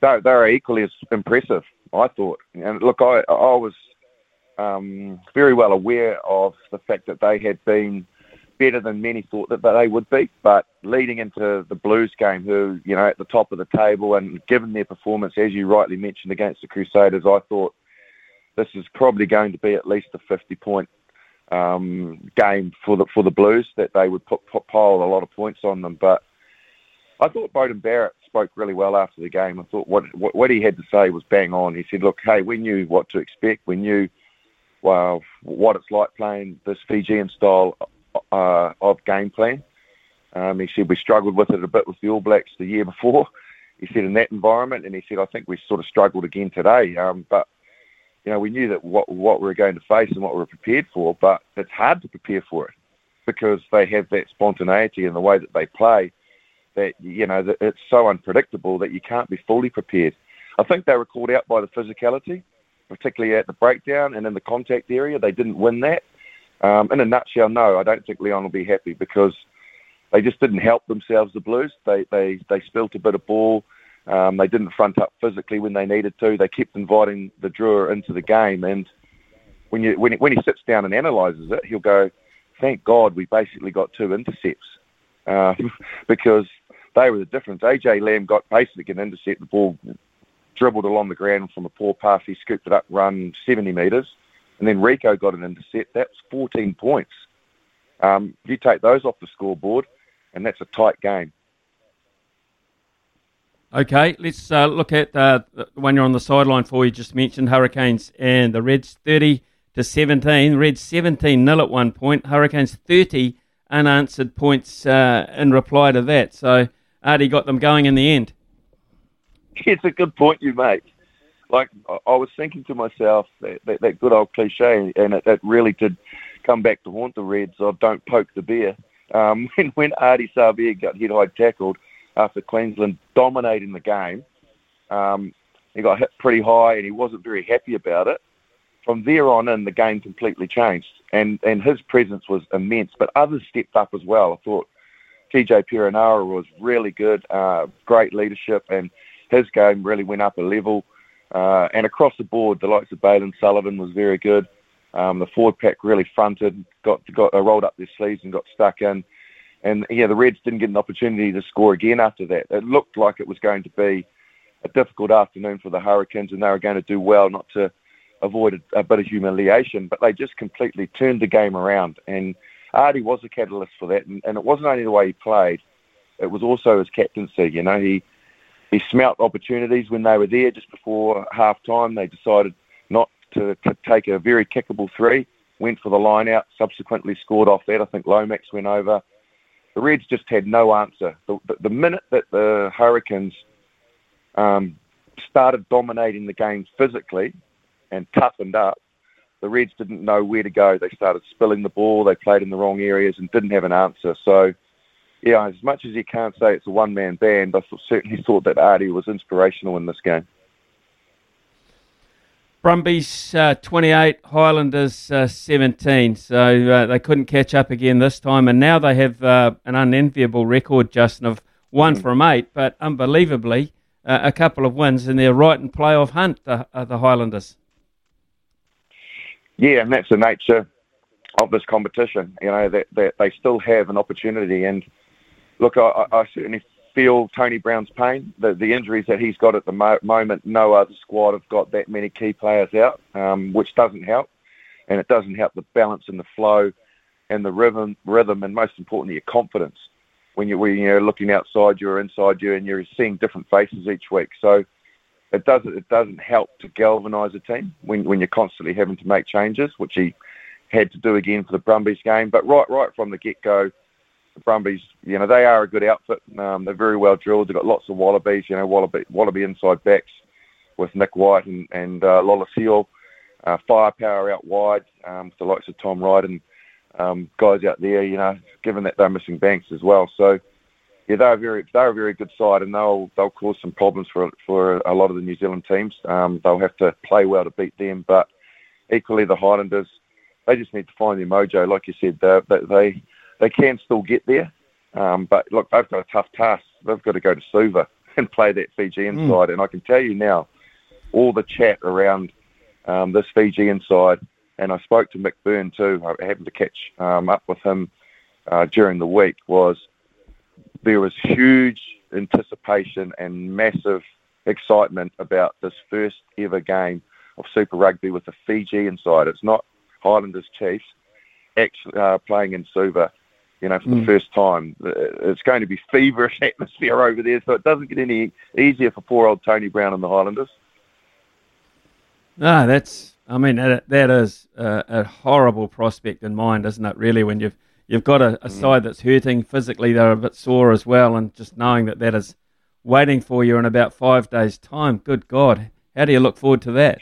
They're equally as impressive, I thought. And look, I was very well aware of the fact that they had been better than many thought that they would be, but leading into the Blues game, who, you know, at the top of the table, and given their performance, as you rightly mentioned, against the Crusaders, I thought this is probably going to be at least a 50-point game for the Blues, that they would pile a lot of points on them. But I thought Bowden Barrett spoke really well after the game. I thought what he had to say was bang on. He said, look, hey, we knew what to expect. We knew, well, what it's like playing this Fijian style of game plan. He said we struggled with it a bit with the All Blacks the year before, he said, in that environment, and he said I think we sort of struggled again today, but you know, we knew that what we were going to face and what we were prepared for, but it's hard to prepare for it because they have that spontaneity in the way that they play, that, you know, that it's so unpredictable that you can't be fully prepared. I think they were called out by the physicality, particularly at the breakdown and in the contact area. They didn't win that. In a nutshell, no, I don't think Leon will be happy because they just didn't help themselves, the Blues. They spilt a bit of ball. They didn't front up physically when they needed to. They kept inviting the Drua into the game. And when he sits down and analyses it, he'll go, thank God we basically got two intercepts because they were the difference. AJ Lamb got basically an intercept. The ball dribbled along the ground from a poor pass. He scooped it up, run 70 metres. And then Rico got an intercept. That's 14 points. You take those off the scoreboard, and that's a tight game. Okay, let's look at the one you're on the sideline for. You just mentioned Hurricanes and the Reds, 30-17. Reds 17-0 at one point. Hurricanes 30 unanswered points in reply to that. So Artie got them going in the end. It's a good point you make. Like, I was thinking to myself, that good old cliche, and it really did come back to haunt the Reds, of don't poke the bear. When Artie Savea got head-high tackled after Queensland dominating the game, he got hit pretty high and he wasn't very happy about it. From there on in, the game completely changed, and his presence was immense, but others stepped up as well. I thought TJ Perenara was really good, great leadership, and his game really went up a level. And across the board, the likes of Bailyn Sullivan was very good. The forward pack really fronted, rolled up their sleeves and got stuck in. And, yeah, the Reds didn't get an opportunity to score again after that. It looked like it was going to be a difficult afternoon for the Hurricanes, and they were going to do well not to avoid a bit of humiliation, but they just completely turned the game around. And Artie was a catalyst for that, and it wasn't only the way he played, it was also his captaincy. You know, he smelt opportunities when they were there. Just before half-time, they decided not to take a very kickable three, went for the line-out, subsequently scored off that. I think Lomax went over. The Reds just had no answer. The minute that the Hurricanes started dominating the game physically and toughened up, the Reds didn't know where to go. They started spilling the ball, they played in the wrong areas and didn't have an answer. So, yeah, as much as you can't say it's a one-man band, I certainly thought that Artie was inspirational in this game. Brumbies 28, Highlanders 17, so they couldn't catch up again this time, and now they have an unenviable record, Justin, of 1 from 8, but unbelievably, a couple of wins, and they're right in playoff hunt, the Highlanders. Yeah, and that's the nature of this competition, you know, that they still have an opportunity, and look, I certainly feel Tony Brown's pain. The injuries that he's got at the moment, no other squad have got that many key players out, which doesn't help, and it doesn't help the balance and the flow and the rhythm, and most importantly, your confidence when you're looking outside you or inside you, and you're seeing different faces each week. So it doesn't help to galvanise a team when you're constantly having to make changes, which he had to do again for the Brumbies game. But right from the get-go, the Brumbies, you know, they are a good outfit. They're very well drilled. They've got lots of Wallabies, you know, Wallaby inside backs with Nick White and Lola Seal. Firepower out wide with the likes of Tom Wright and guys out there, you know, given that they're missing Banks as well. So, yeah, they're a very good side, and they'll cause some problems for a lot of the New Zealand teams. They'll have to play well to beat them, but equally the Highlanders, they just need to find their mojo. Like you said, they can still get there, but look, they've got a tough task. They've got to go to Suva and play that Fijian side, and I can tell you now, all the chat around this Fijian side, and I spoke to Mick Byrne too, I happened to catch up with him during the week, was there was huge anticipation and massive excitement about this first ever game of Super Rugby with the Fijian side. It's not Highlanders Chiefs actually playing in Suva, you know, for the first time. It's going to be feverish atmosphere over there, so it doesn't get any easier for poor old Tony Brown and the Highlanders. No, that is a horrible prospect in mind, isn't it, really, when you've got a side that's hurting physically, they're a bit sore as well, and just knowing that is waiting for you in about 5 days' time. Good God, how do you look forward to that?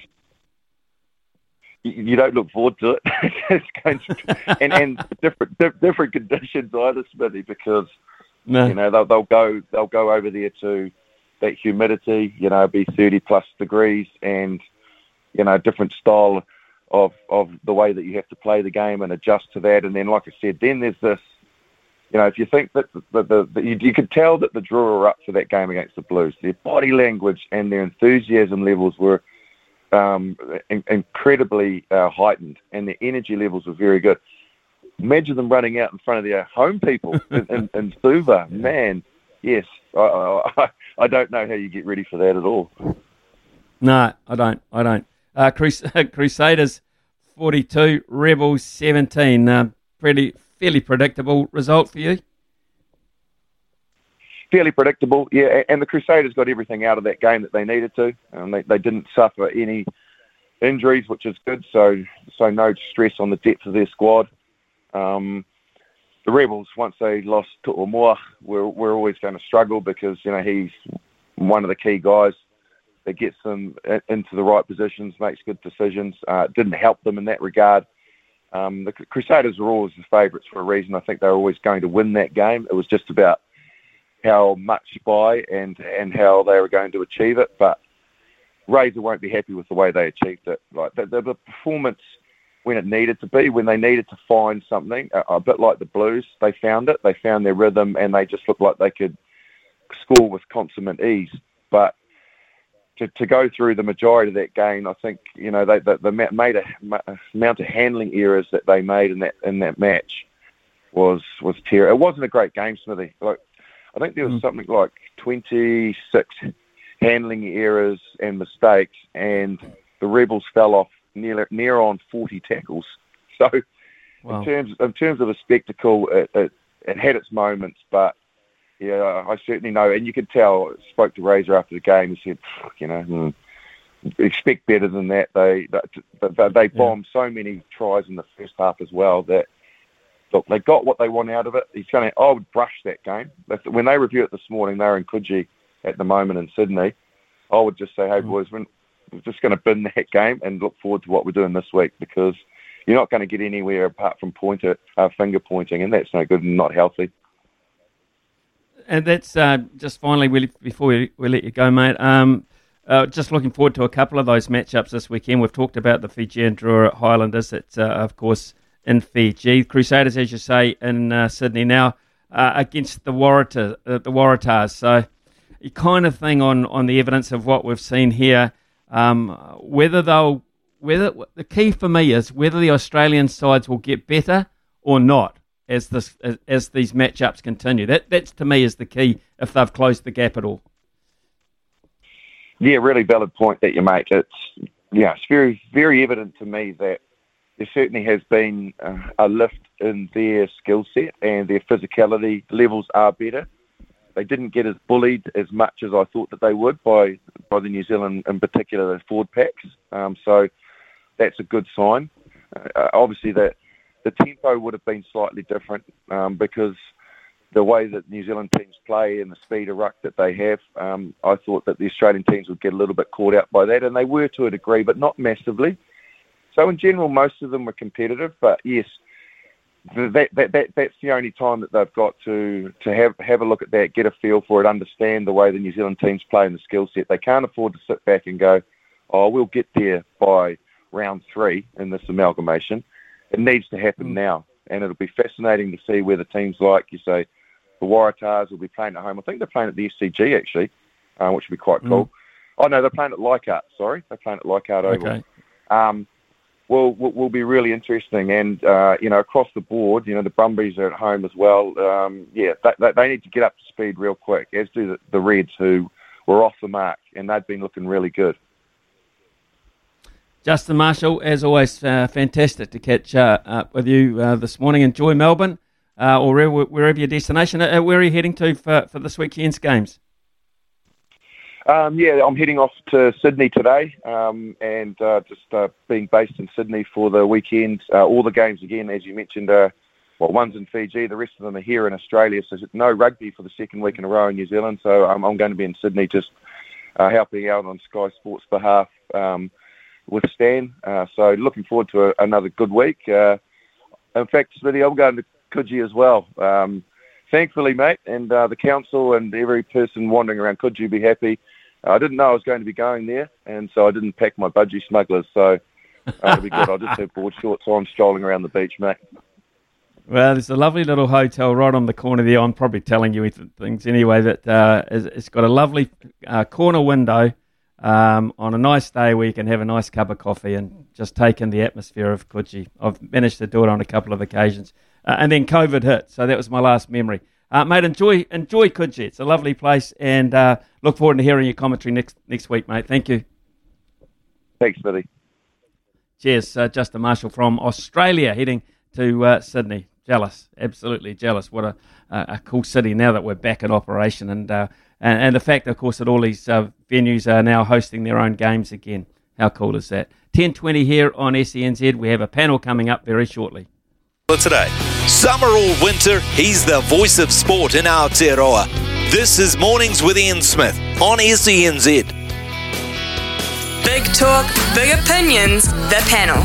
You don't look forward to it. It's going to, and different conditions either, Smithy, because you know they'll go over there to that humidity. You know, be 30+ degrees, and you know, different style of the way that you have to play the game and adjust to that. And then, like I said, then there's this. You know, if you think that you could tell that the draw are up for that game against the Blues, their body language and their enthusiasm levels were incredibly heightened, and their energy levels were very good. Imagine them running out in front of their home people in Suva. Yeah. Man, yes, I don't know how you get ready for that at all. No, I don't. Crusaders 42, Rebels 17. Fairly predictable result for you. Fairly predictable, yeah, and the Crusaders got everything out of that game that they needed to. They didn't suffer any injuries, which is good, so no stress on the depth of their squad. The Rebels, once they lost to O'Moore, were always going to struggle because, you know, he's one of the key guys that gets them into the right positions, makes good decisions. It didn't help them in that regard. The Crusaders were always the favourites for a reason. I think they were always going to win that game. It was just about how much by and how they were going to achieve it, but Razor won't be happy with the way they achieved it. Like the performance when it needed to be, when they needed to find something, a bit like the Blues, they found it, they found their rhythm, and they just looked like they could score with consummate ease. But to go through the majority of that game, I think, you know, they made amount of handling errors that they made in that match was terrible. It wasn't a great game, Smithy. Like, I think there was something like 26 handling errors and mistakes, and the Rebels fell off near on 40 tackles. So, wow. in terms of a spectacle, it had its moments, but yeah, I certainly know, and you could tell. I spoke to Razor after the game. He said, you know, expect better than that. They bombed so many tries in the first half as well that. Look, they got what they want out of it. He's going to, I would brush that game. When they review it this morning, they're in Coogee at the moment in Sydney. I would just say, hey, boys, we're just going to bin that game and look forward to what we're doing this week, because you're not going to get anywhere apart from finger pointing, and that's no good and not healthy. And that's just finally, Willie, before we let you go, mate, just looking forward to a couple of those matchups this weekend. We've talked about the Fijian draw at Highlanders. It's, of course, in Fiji. Crusaders, as you say, in Sydney now against the Waratahs. So the kind of thing on the evidence of what we've seen here, whether the key for me is whether the Australian sides will get better or not as these matchups continue. That's to me is the key if they've closed the gap at all. Yeah, really valid point that you make. It's very, very evident to me that there certainly has been a lift in their skill set, and their physicality levels are better. They didn't get as bullied as much as I thought that they would by the New Zealand, in particular, the forward packs. So that's a good sign. Obviously, the tempo would have been slightly different because the way that New Zealand teams play and the speed of ruck that they have, I thought that the Australian teams would get a little bit caught out by that, and they were to a degree, but not massively. So in general, most of them were competitive, but yes, that's the only time that they've got to have a look at that, get a feel for it, understand the way the New Zealand teams play and the skill set. They can't afford to sit back and go, oh, we'll get there by round three in this amalgamation. It needs to happen now, and it'll be fascinating to see where the teams like, you say, the Waratahs will be playing at home. I think they're playing at the SCG, actually, which would be quite cool. Oh, no, they're playing at Leichhardt, sorry. They're playing at Leichhardt Oval. Will be really interesting, and across the board, the Brumbies are at home as well. They need to get up to speed real quick, as do the Reds, who were off the mark, and they've been looking really good. Justin Marshall, as always, fantastic to catch up with you this morning. Enjoy Melbourne, or wherever your destination. Where are you heading to for this weekend's games? I'm heading off to Sydney today, and being based in Sydney for the weekend. All the games again, as you mentioned, one's in Fiji, the rest of them are here in Australia, so no rugby for the second week in a row in New Zealand, so I'm going to be in Sydney just helping out on Sky Sports' behalf with Stan, so looking forward to another good week. In fact, Smitty, I'm going to Coogee as well. Thankfully, mate, and the council and every person wandering around Coogee be happy. I didn't know I was going to be going there, and so I didn't pack my budgie smugglers, so it'll be good. I'll just have board shorts on, strolling around the beach, mate. Well, there's a lovely little hotel right on the corner there. I'm probably telling you things anyway, that it's got a lovely corner window on a nice day where you can have a nice cup of coffee and just take in the atmosphere of Coogee. I've managed to do it on a couple of occasions. And then COVID hit, so that was my last memory. Mate, enjoy Coogee. It's a lovely place, and look forward to hearing your commentary next week, mate. Thank you. Thanks, Billy. Cheers, Justin Marshall from Australia, heading to Sydney. Jealous, absolutely jealous. What a cool city now that we're back in operation, and the fact, of course, that all these venues are now hosting their own games again. How cool is that? 10:20 here on SENZ. We have a panel coming up very shortly. Today, summer or winter, he's the voice of sport in Aotearoa. This is Mornings with Ian Smith on SENZ. Big talk, big opinions, the panel.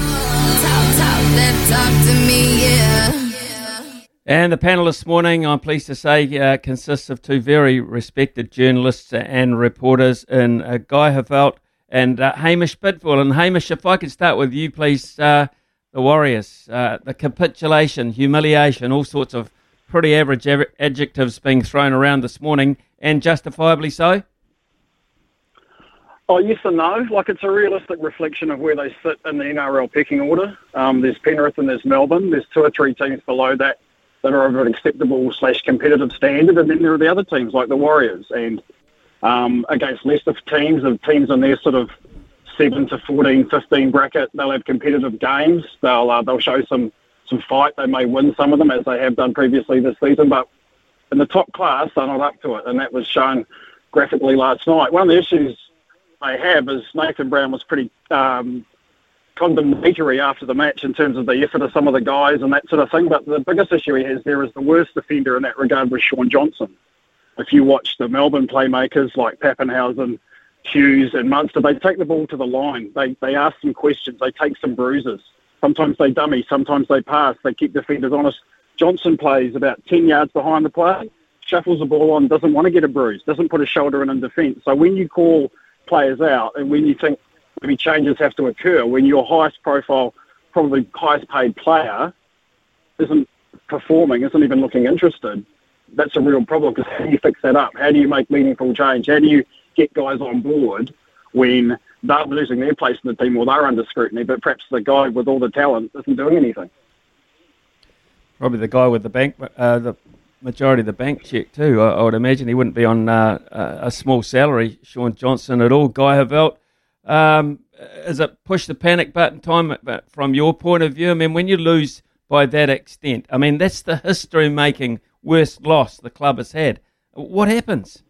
Talk to me, yeah. And the panel this morning, I'm pleased to say, consists of two very respected journalists and reporters in Guy Havelt and Hamish Bidwell. And Hamish, if I could start with you, please. The Warriors, the capitulation, humiliation, all sorts of pretty average adjectives being thrown around this morning, and justifiably so? Oh, yes and no. Like, it's a realistic reflection of where they sit in the NRL pecking order. There's Penrith and there's Melbourne. There's two or three teams below that that are of an acceptable / competitive standard, and then there are the other teams like the Warriors and against lesser teams, of teams in their sort of 7 to 14, 15 bracket. They'll have competitive games. They'll show some fight. They may win some of them, as they have done previously this season, but in the top class, they're not up to it, and that was shown graphically last night. One of the issues they have is Nathan Brown was pretty condemnatory after the match in terms of the effort of some of the guys and that sort of thing, but the biggest issue he has there is the worst defender in that regard was Shaun Johnson. If you watch the Melbourne playmakers like Pappenhausen, Hughes and Munster, they take the ball to the line. They ask some questions. They take some bruises. Sometimes they dummy. Sometimes they pass. They keep defenders honest. Johnson plays about 10 yards behind the play, shuffles the ball on, doesn't want to get a bruise, doesn't put a shoulder in defence. So when you call players out and when you think maybe changes have to occur, when your highest profile, probably highest paid player isn't performing, isn't even looking interested, that's a real problem, because how do you fix that up? How do you make meaningful change? How do you get guys on board when they're losing their place in the team or they're under scrutiny, but perhaps the guy with all the talent isn't doing anything? Probably the guy with the bank, the majority of the bank check too. I would imagine he wouldn't be on a small salary, Shaun Johnson, at all. Guy Havelt, is it push the panic button time from your point of view? I mean, when you lose by that extent, I mean, that's the history-making worst loss the club has had. What happens?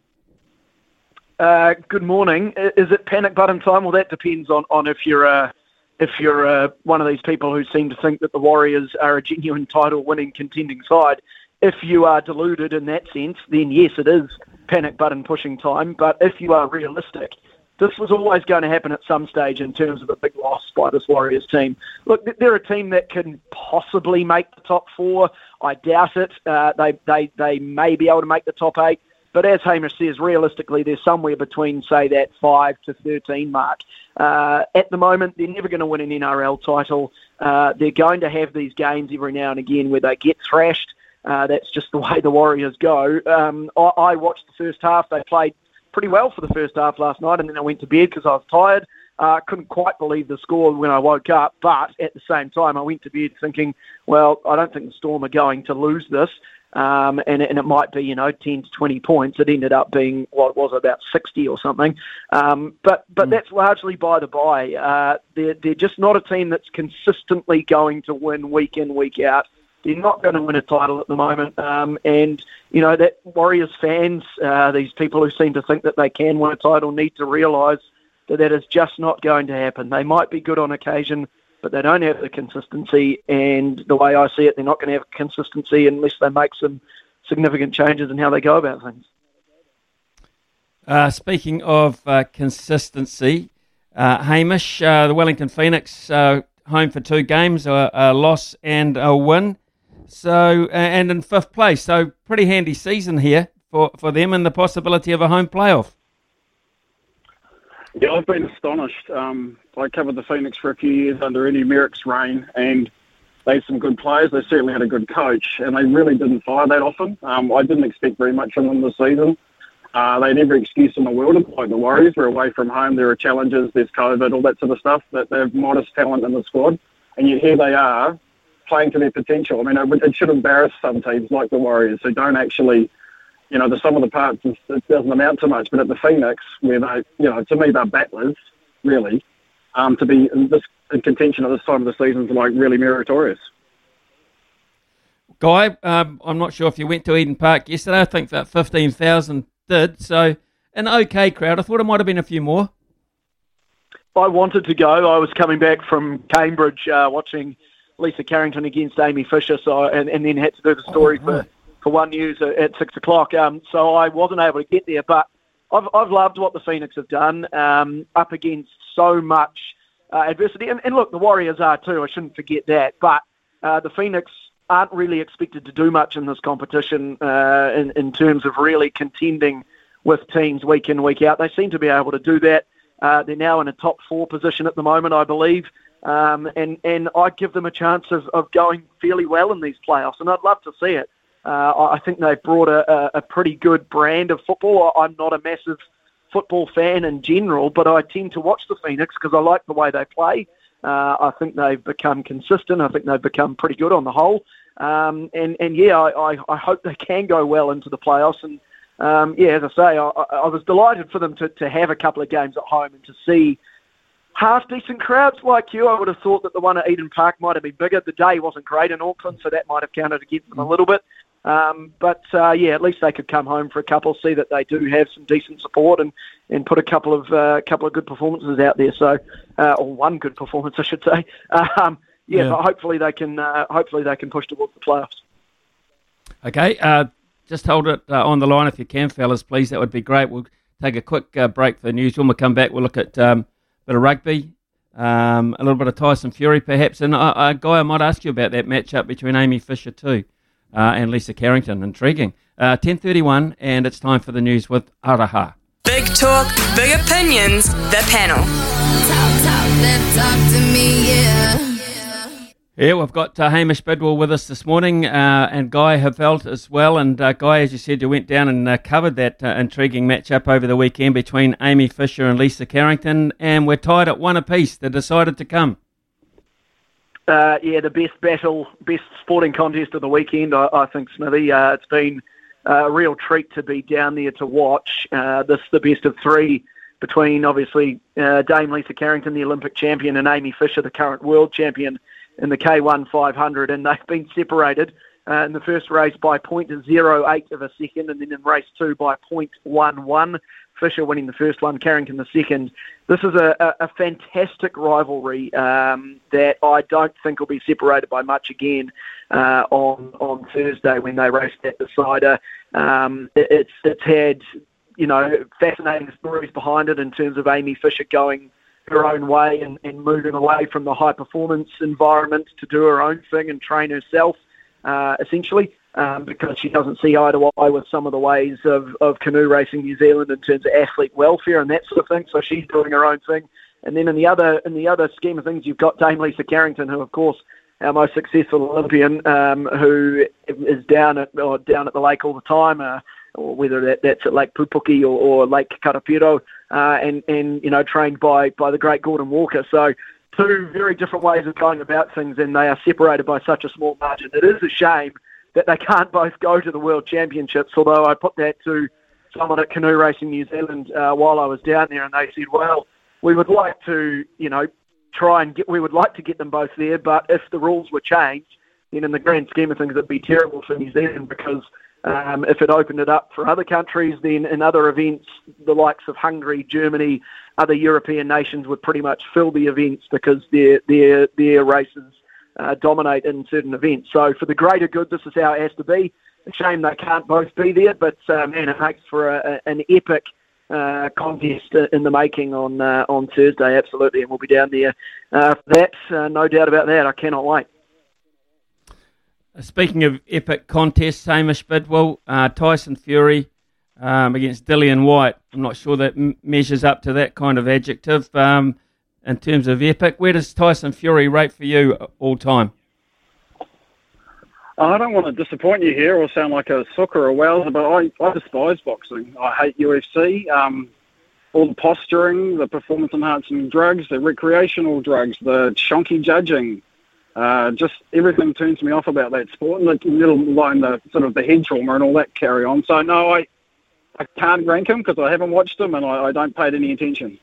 Good morning. Is it panic button time? Well, that depends on if you're one of these people who seem to think that the Warriors are a genuine title-winning contending side. If you are deluded in that sense, then yes, it is panic button pushing time. But if you are realistic, this was always going to happen at some stage in terms of a big loss by this Warriors team. Look, they're a team that can possibly make the top four. I doubt it. They may be able to make the top eight. But as Hamish says, realistically, they're somewhere between, say, that 5 to 13 mark. At the moment, they're never going to win an NRL title. They're going to have these games every now and again where they get thrashed. That's just the way the Warriors go. I watched the first half. They played pretty well for the first half last night, and then I went to bed because I was tired. I couldn't quite believe the score when I woke up, but at the same time, I went to bed thinking, well, I don't think the Storm are going to lose this. And it might be, 10 to 20 points. It ended up being, about 60 or something. But that's largely by the by. They're just not a team that's consistently going to win week in, week out. They're not going to win a title at the moment. That Warriors fans, these people who seem to think that they can win a title, need to realise that that is just not going to happen. They might be good on occasion, but they don't have the consistency, and the way I see it, they're not going to have consistency unless they make some significant changes in how they go about things. Speaking of consistency, Hamish, the Wellington Phoenix home for two games, a loss and a win, so and in fifth place, so pretty handy season here for them and the possibility of a home playoff. Yeah, I've been astonished. I covered the Phoenix for a few years under Eddie Merrick's reign, and they had some good players. They certainly had a good coach, and they really didn't fire that often. I didn't expect very much from them this season. They had every excuse in the world to play the Warriors. We're away from home. There are challenges. There's COVID, all that sort of stuff. That they have modest talent in the squad, and yet here they are playing to their potential. I mean, it should embarrass some teams like the Warriors who don't actually... the sum of the parts, it doesn't amount to much. But at the Phoenix, where they, to me, they're battlers, really, to be in contention at this time of the season is like really meritorious. Guy, I'm not sure if you went to Eden Park yesterday. I think that 15,000 did. So an okay crowd. I thought it might have been a few more. I wanted to go. I was coming back from Cambridge watching Lisa Carrington against Amy Fisher, and then had to do the story for One News at 6 o'clock, so I wasn't able to get there. But I've loved what the Phoenix have done, up against so much adversity. And look, the Warriors are too, I shouldn't forget that. But the Phoenix aren't really expected to do much in this competition in terms of really contending with teams week in, week out. They seem to be able to do that. They're now in a top four position at the moment, I believe. And I give them a chance of going fairly well in these playoffs, and I'd love to see it. I think they've brought a pretty good brand of football. I'm not a massive football fan in general, but I tend to watch the Phoenix because I like the way they play. I think they've become consistent. I think they've become pretty good on the whole. And I hope they can go well into the playoffs. And as I say, I was delighted for them to have a couple of games at home and to see half-decent crowds like you. I would have thought that the one at Eden Park might have been bigger. The day wasn't great in Auckland, so that might have counted against them a little bit. But at least they could come home for a couple, see that they do have some decent support, and put a couple of good performances out there. So, or one good performance, I should say. But hopefully they can. Hopefully they can push towards the playoffs. Okay, just hold it on the line if you can, fellas, please. That would be great. We'll take a quick break for the news. When we come back, we'll look at a bit of rugby, a little bit of Tyson Fury, perhaps. And Guy, I might ask you about that matchup between Amy Fisher too. And Lisa Carrington. Intriguing. 10:31, and it's time for the news with Araha. Big talk, big opinions, the panel. Talk to me, yeah. Yeah, we've got Hamish Bidwell with us this morning, and Guy Havelt as well. And Guy, as you said, you went down and covered that intriguing matchup over the weekend between Amy Fisher and Lisa Carrington, and we're tied at one apiece. They decided to come. The best battle, best sporting contest of the weekend, I think, Smithy. It's been a real treat to be down there to watch. This the best of three between, obviously, Dame Lisa Carrington, the Olympic champion, and Amy Fisher, the current world champion in the K1 500. And they've been separated in the first race by 0.08 of a second, and then in race two by 0.11. Fisher winning the first one, Carrington the second. This is a fantastic rivalry that I don't think will be separated by much again on Thursday when they race that decider. It's had, fascinating stories behind it in terms of Amy Fisher going her own way and moving away from the high-performance environment to do her own thing and train herself, essentially. Because she doesn't see eye to eye with some of the ways of canoe racing New Zealand in terms of athlete welfare and that sort of thing. So she's doing her own thing. And then in the other scheme of things, you've got Dame Lisa Carrington, who, of course, our most successful Olympian, who is down at the lake all the time, or whether that's at Lake Pupuki or Lake Karapiro, and trained by the great Gordon Walker. So two very different ways of going about things, and they are separated by such a small margin. It is a shame that they can't both go to the World Championships, although I put that to someone at Canoe Racing New Zealand while I was down there, and they said, well, we would like to, get them both there, but if the rules were changed, then in the grand scheme of things, it'd be terrible for New Zealand, because if it opened it up for other countries, then in other events, the likes of Hungary, Germany, other European nations would pretty much fill the events because their races dominate in certain events. So for the greater good, this is how it has to be. A shame they can't both be there, but it makes for an epic contest in the making on Thursday, absolutely, and we'll be down there for that. No doubt about that. I cannot wait. Speaking of epic contests, Hamish Bidwell, Tyson Fury against Dillian Whyte. I'm not sure that measures up to that kind of adjective. In terms of epic, where does Tyson Fury rate for you all time? I don't want to disappoint you here or sound like a sucker or a wowser, but I despise boxing. I hate UFC, all the posturing, the performance-enhancing drugs, the recreational drugs, the chonky judging. Just everything turns me off about that sport, and let alone the sort of the head trauma and all that carry on. So no, I can't rank him because I haven't watched him and I don't pay it any attention.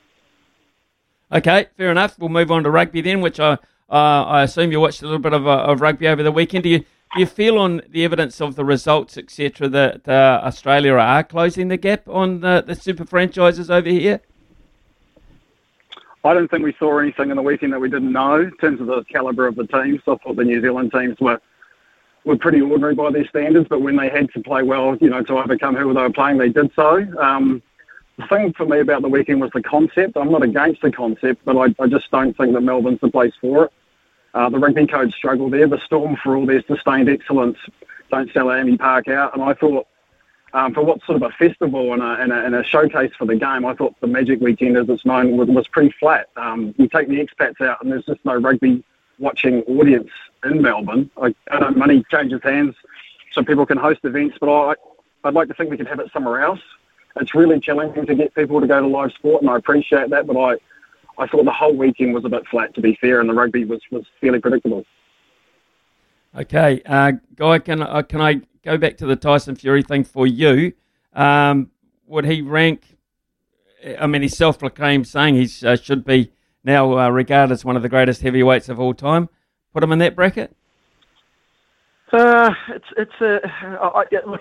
Okay, fair enough. We'll move on to rugby then, which I assume you watched a little bit of rugby over the weekend. Do you feel on the evidence of the results, etc., that Australia are closing the gap on the super franchises over here? I don't think we saw anything in the weekend that we didn't know in terms of the calibre of the teams. I thought the New Zealand teams were pretty ordinary by their standards, but when they had to play well, to overcome who they were playing, they did so. The thing for me about the weekend was the concept. I'm not against the concept, but I just don't think that Melbourne's the place for it. The rugby coach struggled there. The Storm, for all their sustained excellence, don't sell Amy Park out. And I thought, for what sort of a festival and a showcase for the game, I thought the Magic Weekend, as it's known, was pretty flat. You take the expats out and there's just no rugby-watching audience in Melbourne. I know money changes hands so people can host events, but I'd like to think we could have it somewhere else. It's really challenging to get people to go to live sport, and I appreciate that, but I thought the whole weekend was a bit flat, to be fair, and the rugby was fairly predictable. Okay, Guy, can I go back to the Tyson Fury thing for you? Would he rank? I mean, he's self-proclaimed saying he should be now regarded as one of the greatest heavyweights of all time. Put him in that bracket. Look,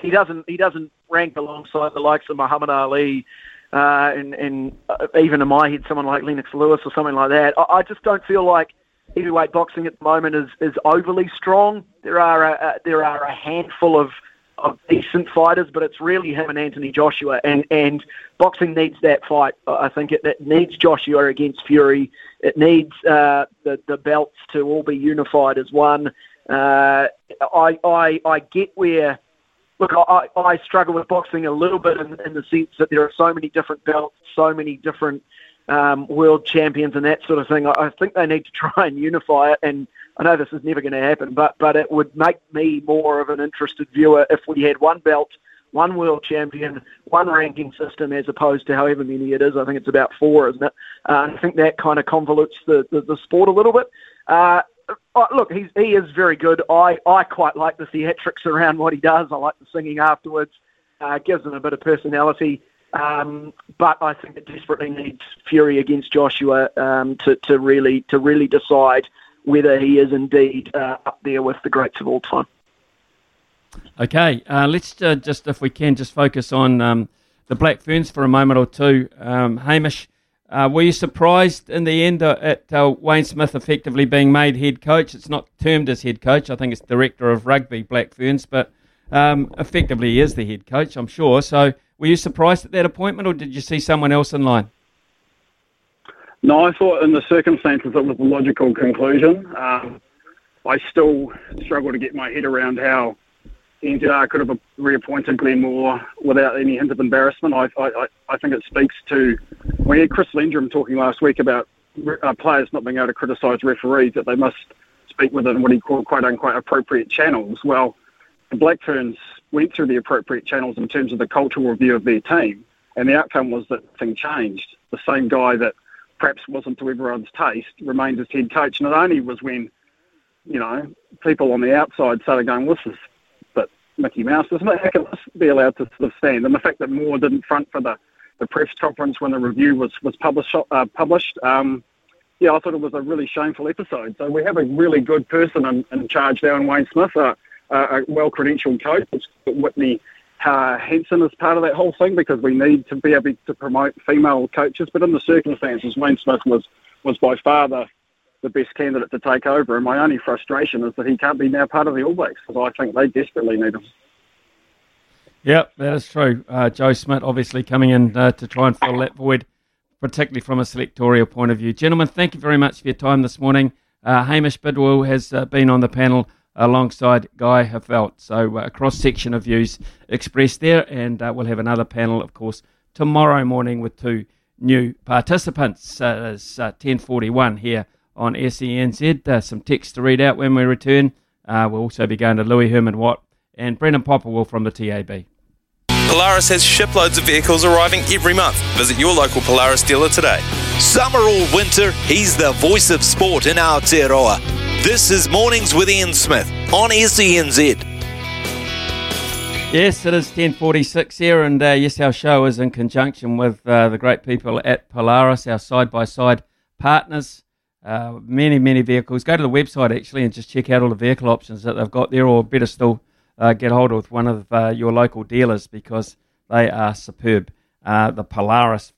he doesn't rank alongside the likes of Muhammad Ali. And even in my head, someone like Lennox Lewis or something like that. I just don't feel like heavyweight boxing at the moment is overly strong. There are a handful of decent fighters, but it's really him and Anthony Joshua. And boxing needs that fight. I think it needs Joshua against Fury. It needs the belts to all be unified as one. I get where... Look, I struggle with boxing a little bit in the sense that there are so many different belts, so many different world champions and that sort of thing. I think they need to try and unify it, and I know this is never going to happen, but it would make me more of an interested viewer if we had one belt, one world champion, one ranking system as opposed to however many it is. I think it's about 4, isn't it? I think that kind of convolutes the sport a little bit. Look, he is very good. I quite like the theatrics around what he does. I like the singing afterwards. Gives him a bit of personality. But I think it desperately needs Fury against Joshua to really decide whether he is indeed up there with the greats of all time. Okay, let's just, if we can, just focus on the Black Ferns for a moment or two. Hamish, were you surprised in the end at Wayne Smith effectively being made head coach? It's not termed as head coach. I think it's director of rugby, Black Ferns, but effectively he is the head coach, I'm sure. So were you surprised at that appointment, or did you see someone else in line? No, I thought in the circumstances it was a logical conclusion. I still struggle to get my head around how NZR could have reappointed Glenn Moore without any hint of embarrassment. I think it speaks to... We had Chris Lindrum talking last week about players not being able to criticise referees, that they must speak within what he called quote-unquote appropriate channels. Well, the Black Ferns went through the appropriate channels in terms of the cultural review of their team, and the outcome was that thing changed. The same guy that perhaps wasn't to everyone's taste remained as head coach, and it only was when, you know, people on the outside started going, well, this is Mickey Mouse, isn't it? How can this be allowed to sort of stand? And the fact that Moore didn't front for the press conference when the review was published, I thought it was a really shameful episode. So we have a really good person in charge now in Wayne Smith, a well-credentialed coach. Whitney Henson is part of that whole thing because we need to be able to promote female coaches. But in the circumstances, Wayne Smith was by far the best candidate to take over, and my only frustration is that he can't be now part of the All Blacks because I think they desperately need him. Yep, that is true. Joe Smith obviously coming in to try and fill that void, particularly from a selectorial point of view. Gentlemen, thank you very much for your time this morning. Hamish Bidwell has been on the panel alongside Guy Hefelt, so a cross-section of views expressed there, and we'll have another panel, of course, tomorrow morning with 2 new participants. It's 10:41 here on SENZ. Some text to read out when we return. We'll also be going to Louis Herman-Watt and Brendan Popperwell from the TAB. Polaris has shiploads of vehicles arriving every month. Visit your local Polaris dealer today. Summer or winter, he's the voice of sport in Aotearoa. This is Mornings with Ian Smith on SENZ. Yes, it is 10:46 here, and yes, our show is in conjunction with the great people at Polaris, our side-by-side partners. Many vehicles. Go to the website actually and just check out all the vehicle options that they've got there, or better still, get hold of one of your local dealers because they are superb. The Polaris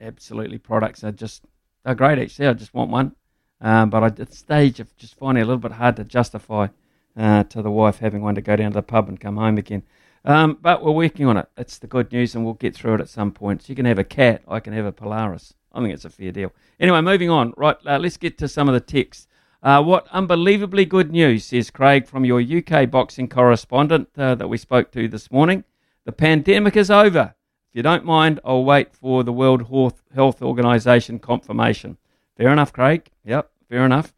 absolutely products are just, they're great actually. I just want one, but at the stage of just finding it a little bit hard to justify to the wife having one to go down to the pub and come home again. But we're working on it. It's the good news, and we'll get through it at some point. So you can have a cat, I can have a Polaris. I think it's a fair deal. Anyway, moving on. Right, let's get to some of the texts. What unbelievably good news, says Craig, from your UK boxing correspondent that we spoke to this morning. The pandemic is over. If you don't mind, I'll wait for the World Health Organization confirmation. Fair enough, Craig. Yep, fair enough.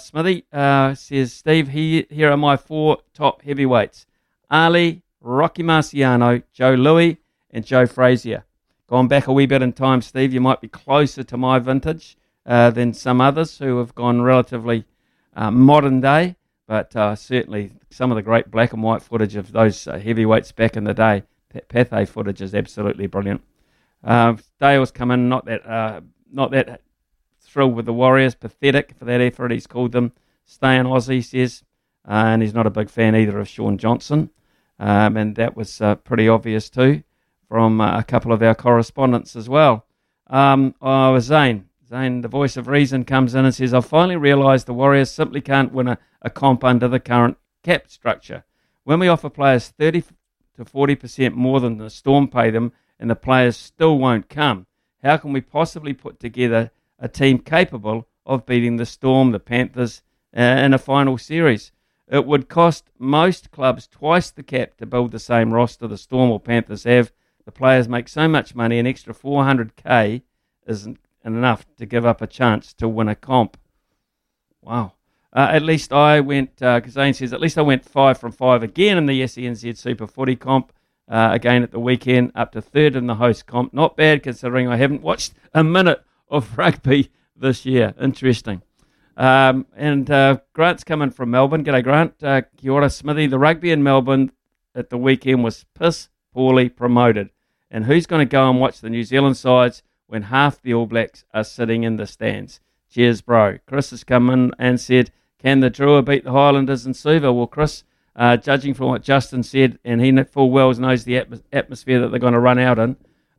Smithy says, Steve, here are my 4 top heavyweights. Ali, Rocky Marciano, Joe Louis, and Joe Frazier. Gone back a wee bit in time, Steve. You might be closer to my vintage than some others who have gone relatively modern day. But certainly some of the great black and white footage of those heavyweights back in the day, Pathé footage is absolutely brilliant. Dale's come in, not that thrilled with the Warriors, pathetic for that effort, he's called them. Staying Aussie, he says, and he's not a big fan either of Shaun Johnson. And that was pretty obvious too from a couple of our correspondents as well. Zane, the voice of reason, comes in and says, I've finally realised the Warriors simply can't win a comp under the current cap structure. When we offer players 30 to 40% more than the Storm pay them and the players still won't come, how can we possibly put together a team capable of beating the Storm, the Panthers, in a final series? It would cost most clubs twice the cap to build the same roster the Storm or Panthers have. The players make so much money, an extra $400K isn't enough to give up a chance to win a comp. Wow. Zane says, at least I went 5 from 5 again in the SENZ Super Footy comp, again at the weekend, up to third in the host comp. Not bad considering I haven't watched a minute of rugby this year. Interesting. Grant's coming from Melbourne. G'day, Grant. Kia ora, Smithy. The rugby in Melbourne at the weekend was piss poorly promoted. And who's going to go and watch the New Zealand sides when half the All Blacks are sitting in the stands? Cheers, bro. Chris has come in and said, can the Drua beat the Highlanders in Suva? Well, Chris, judging from what Justin said, and he full well knows the atmosphere that they're going to run out in,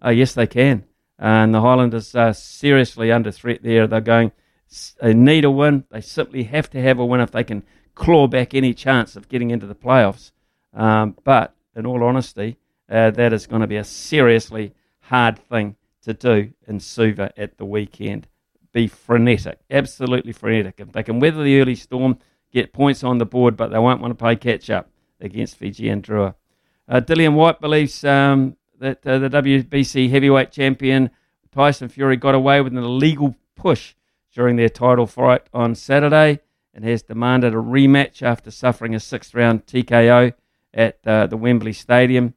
yes, they can. And the Highlanders are seriously under threat there. They need a win. They simply have to have a win if they can claw back any chance of getting into the playoffs. But in all honesty, that is going to be a seriously hard thing to do in Suva at the weekend. Be frenetic, absolutely frenetic. If they can weather the early storm, get points on the board, but they won't want to play catch-up against Fiji and Drua. Dillian Whyte believes that the WBC heavyweight champion Tyson Fury got away with an illegal push during their title fight on Saturday and has demanded a rematch after suffering a sixth-round TKO at the Wembley Stadium.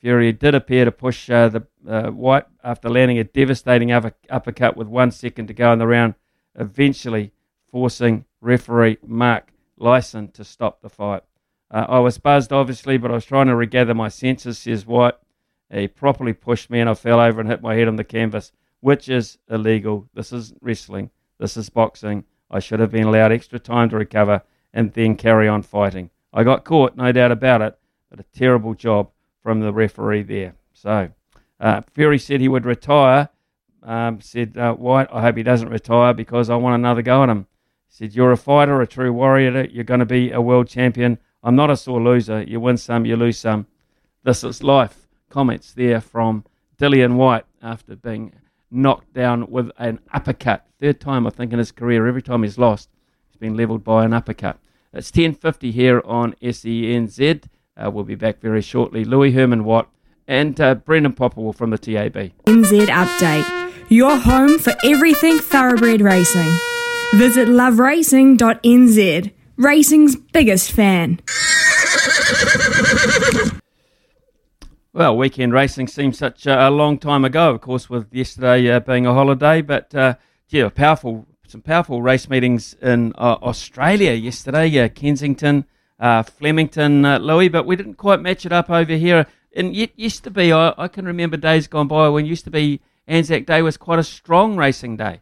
Fury did appear to push White after landing a devastating uppercut with 1 second to go in the round, eventually forcing referee Mark Lyson to stop the fight. I was buzzed, obviously, but I was trying to regather my senses, says White. He properly pushed me and I fell over and hit my head on the canvas, which is illegal. This isn't wrestling. This is boxing. I should have been allowed extra time to recover and then carry on fighting. I got caught, no doubt about it, but a terrible job from the referee there. So, Fury said he would retire. Said White, I hope he doesn't retire because I want another go at him. He said, you're a fighter, a true warrior. You're going to be a world champion. I'm not a sore loser. You win some, you lose some. This is life. Comments there from Dillian Whyte after being knocked down with an uppercut. Third time, I think, in his career. Every time he's lost, he's been levelled by an uppercut. It's 10:50 here on SENZ. We'll be back very shortly. Louis Herman Watt and Brendan Popple from the TAB. NZ Update, your home for everything thoroughbred racing. Visit loveracing.nz, racing's biggest fan. Well, weekend racing seems such a long time ago, of course, with yesterday being a holiday, but some powerful race meetings in Australia yesterday, Kensington, Flemington, Louis, but we didn't quite match it up over here. And it used to be, I can remember days gone by when it used to be Anzac Day was quite a strong racing day.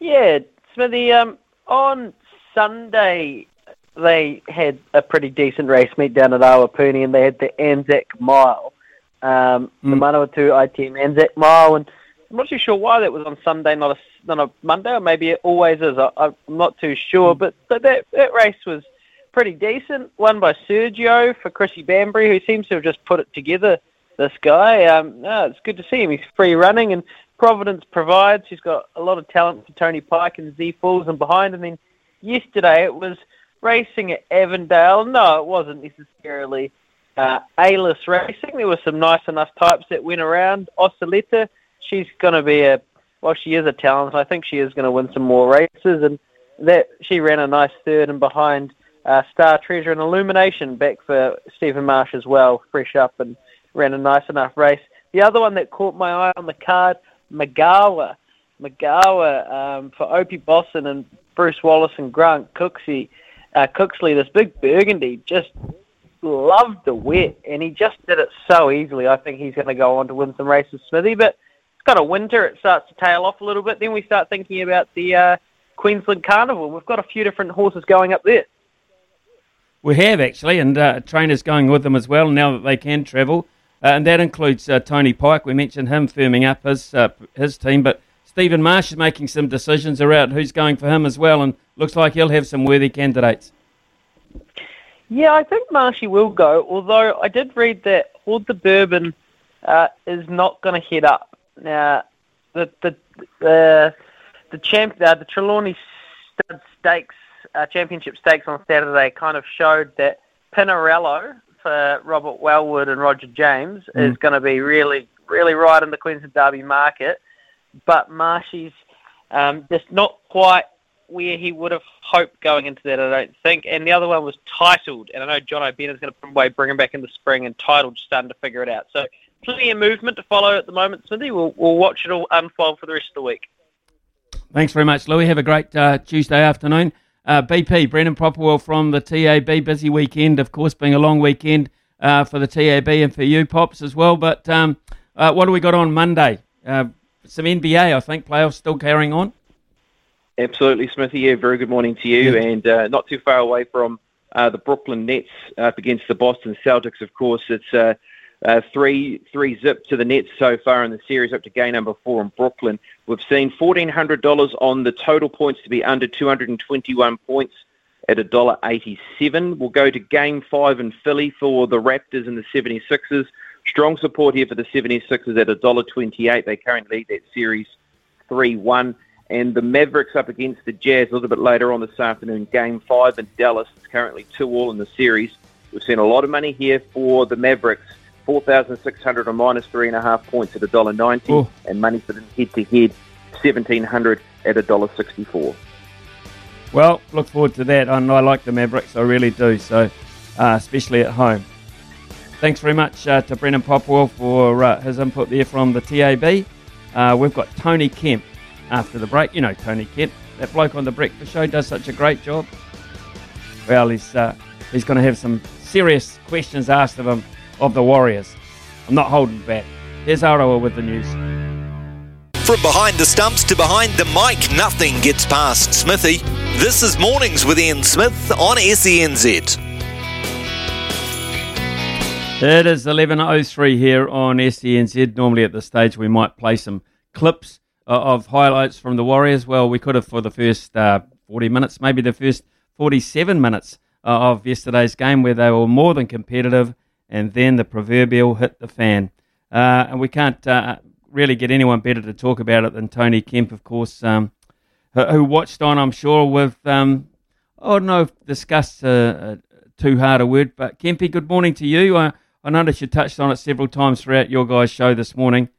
Yeah, Smithy, on Sunday they had a pretty decent race meet down at Awapuni, and they had the Anzac Mile, the Manawatu ITM Anzac Mile, and I'm not too sure why that was on Sunday, not a Monday, or maybe it always is. I'm not too sure, but that race was pretty decent, won by Sergio for Chrissy Banbury, who seems to have just put it together, this guy. It's good to see him. He's free running, and Providence provides. He's got a lot of talent for Tony Pike and Z Falls and behind. And then yesterday it was racing at Avondale. No, it wasn't necessarily A-list racing. There were some nice enough types that went around. Osaleta, she's going to be she is a talent. I think she is going to win some more races. And that she ran a nice third and behind Star Treasure and Illumination back for Stephen Marsh as well, fresh up, and ran a nice enough race. The other one that caught my eye on the card, Magawa for Opie Bosson and Bruce Wallace and Grant Cooksley, this big Burgundy, just loved the wet, and he just did it so easily. I think he's going to go on to win some races, Smithy, but it's kind of winter. It starts to tail off a little bit. Then we start thinking about the Queensland Carnival. We've got a few different horses going up there. We have, actually, and trainers going with them as well now that they can travel. And that includes Tony Pike. We mentioned him firming up his team, but Stephen Marsh is making some decisions around who's going for him as well, and looks like he'll have some worthy candidates. Yeah, I think Marshy will go, although I did read that Horde the Bourbon is not going to head up. Now, the Trelawney Stakes Championship Stakes on Saturday kind of showed that Pinarello for Robert Wellwood and Roger James is going to be really, really right in the Queensland Derby market, but Marshy's just not quite where he would have hoped going into that, I don't think. And the other one was Titled, and I know John O'Bennett's going to probably bring him back in the spring, and Titled starting to figure it out. So plenty of movement to follow at the moment, Smithy. We'll watch it all unfold for the rest of the week. Thanks very much, Louis. Have a great Tuesday afternoon. BP, Brendan Properwell from the TAB. Busy weekend, of course, being a long weekend for the TAB and for you, Pops, as well. But what do we got on Monday? Some NBA, I think, playoffs still carrying on. Absolutely, Smithy. Yeah, very good morning to you. Yeah. And not too far away from the Brooklyn Nets up against the Boston Celtics, of course. It's 3-3 zip to the Nets so far in the series, up to game number 4 in Brooklyn. We've seen $1,400 on the total points to be under 221 points at $1.87. We'll go to game 5 in Philly for the Raptors and the 76ers. Strong support here for the 76ers at $1.28. They currently lead that series 3-1. And the Mavericks up against the Jazz a little bit later on this afternoon. Game 5 in Dallas. It's currently 2-all in the series. We've seen a lot of money here for the Mavericks. 4,600 or minus 3.5 points at $1.90, and money for them head-to-head, 1,700 at $1.64. Well, look forward to that. I like the Mavericks, I really do, so especially at home. Thanks very much to Brendan Popwell for his input there from the TAB. We've got Tony Kemp after the break. You know Tony Kemp, that bloke on The Breakfast Show, does such a great job. Well, he's going to have some serious questions asked of him of the Warriors. I'm not holding back. Here's Arawa with the news. From behind the stumps to behind the mic, nothing gets past Smithy. This is Mornings with Ian Smith on SENZ. It is 11.03 here on SENZ. Normally at this stage we might play some clips of highlights from the Warriors. Well, we could have for the first 40 minutes, maybe the first 47 minutes of yesterday's game, where they were more than competitive, and then the proverbial hit the fan. And we can't really get anyone better to talk about it than Tony Kemp, of course, who watched on, I'm sure, with, I don't know if discussed too hard a word, but Kempy, good morning to you. I noticed you touched on it several times throughout your guys' show this morning.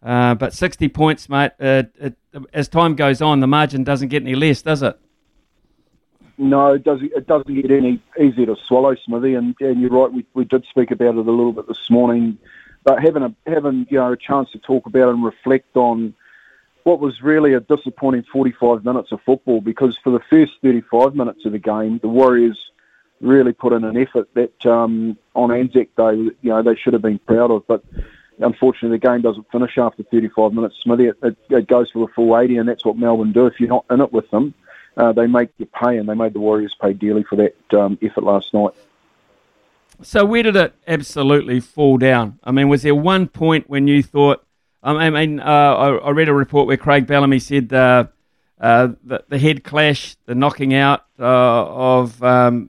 But 60 points, mate, as time goes on, the margin doesn't get any less, does it? No, it doesn't get any easier to swallow, Smithy, and you're right, we did speak about it a little bit this morning, but having a chance to talk about and reflect on what was really a disappointing 45 minutes of football, because for the first 35 minutes of the game, the Warriors really put in an effort that on Anzac Day, they should have been proud of, but unfortunately the game doesn't finish after 35 minutes, Smithy. It goes for the full 80, and that's what Melbourne do if you're not in it with them. They make you pay, and they made the Warriors pay dearly for that effort last night. So where did it absolutely fall down? I mean, was there one point when you thought... I read a report where Craig Bellamy said the head clash, the knocking out of Martini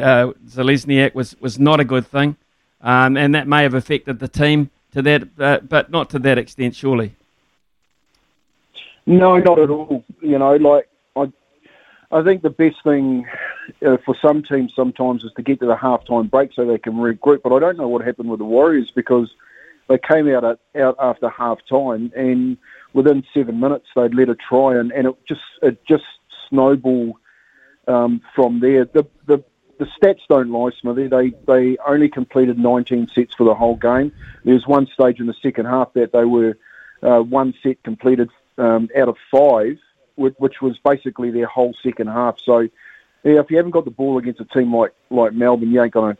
Zalesniak was not a good thing, and that may have affected the team to that, but not to that extent, surely. No, not at all. I think the best thing for some teams sometimes is to get to the halftime break so they can regroup. But I don't know what happened with the Warriors, because they came out after halftime, and within 7 minutes they'd let a try, and it just snowballed from there. The stats don't lie, Smithy. They only completed 19 sets for the whole game. There was one stage in the second half that they were one set completed out of 5, which was basically their whole second half. So yeah, if you haven't got the ball against a team like Melbourne, you ain't gonna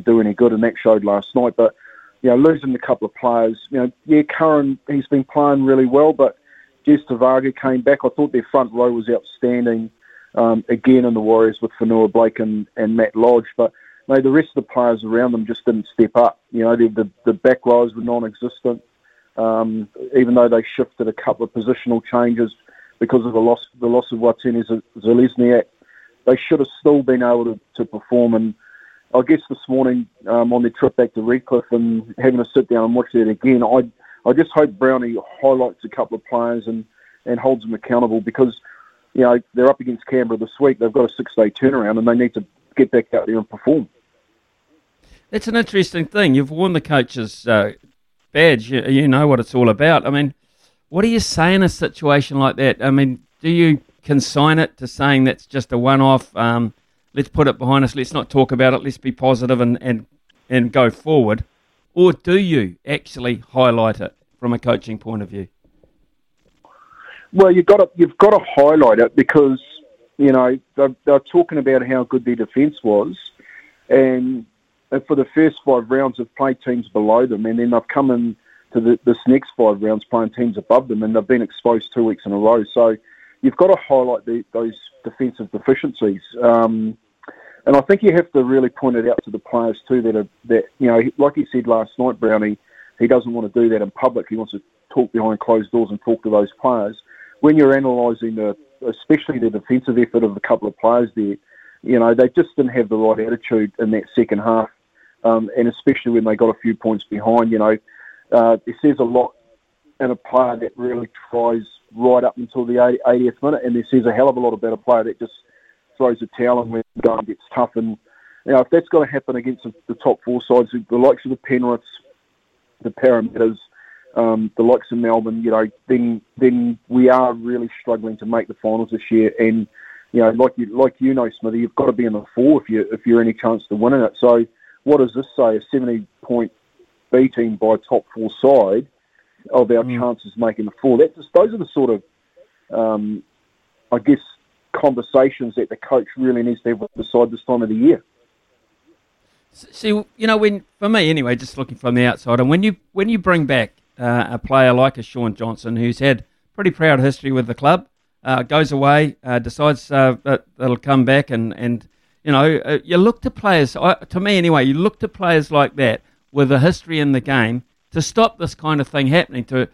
do any good, and that showed last night. But you know, losing a couple of players, you know, yeah, Curran, he's been playing really well, but Jess Tavaga came back. I thought their front row was outstanding again in the Warriors with Fanua Blake and Matt Lodge, but mate, the rest of the players around them just didn't step up. You know, the back rows were non-existent, even though they shifted a couple of positional changes because of the loss of Watene Zelezniak. They should have still been able to perform. And I guess this morning on their trip back to Redcliffe and having to sit down and watch that again, I just hope Brownie highlights a couple of players and holds them accountable, because you know they're up against Canberra this week. They've got a 6-day turnaround and they need to get back out there and perform. That's an interesting thing. You've worn the coach's badge. You know what it's all about. I mean, what do you say in a situation like that? I mean, do you consign it to saying that's just a one-off, let's put it behind us, let's not talk about it, let's be positive and go forward? Or do you actually highlight it from a coaching point of view? Well, you've got to highlight it, because you know, they're talking about how good their defence was, and for the first 5 rounds they've played teams below them, and then they've come in to this next 5 rounds playing teams above them, and they've been exposed 2 weeks in a row. So you've got to highlight those defensive deficiencies, and I think you have to really point it out to the players too, that you know, like he said last night, Brownie, he doesn't want to do that in public. He wants to talk behind closed doors and talk to those players. When you're analysing especially the defensive effort of a couple of players there, you know, they just didn't have the right attitude in that second half, and especially when they got a few points behind. You know, it says a lot in a player that really tries right up until the 80th minute, and it says a hell of a lot about a player that just throws a towel in when the going gets tough. And you know, if that's going to happen against the top 4 sides, the likes of the Penriths, the Parramatters, the likes of Melbourne, you know, then we are really struggling to make the finals this year. And you know, like you know, Smithy, you've got to be in the 4 if you're any chance to winning it. So what does this say? A 70-point beating by top 4 side of our chances making the 4. Those are the sort of, I guess, conversations that the coach really needs to have with the side this time of the year. See, you know, for me anyway, just looking from the outside, and when you bring back a player like a Shaun Johnson, who's had pretty proud history with the club, goes away, decides that they'll come back, and you know, you look to players, to me anyway, you look to players like that with a history in the game to stop this kind of thing happening, to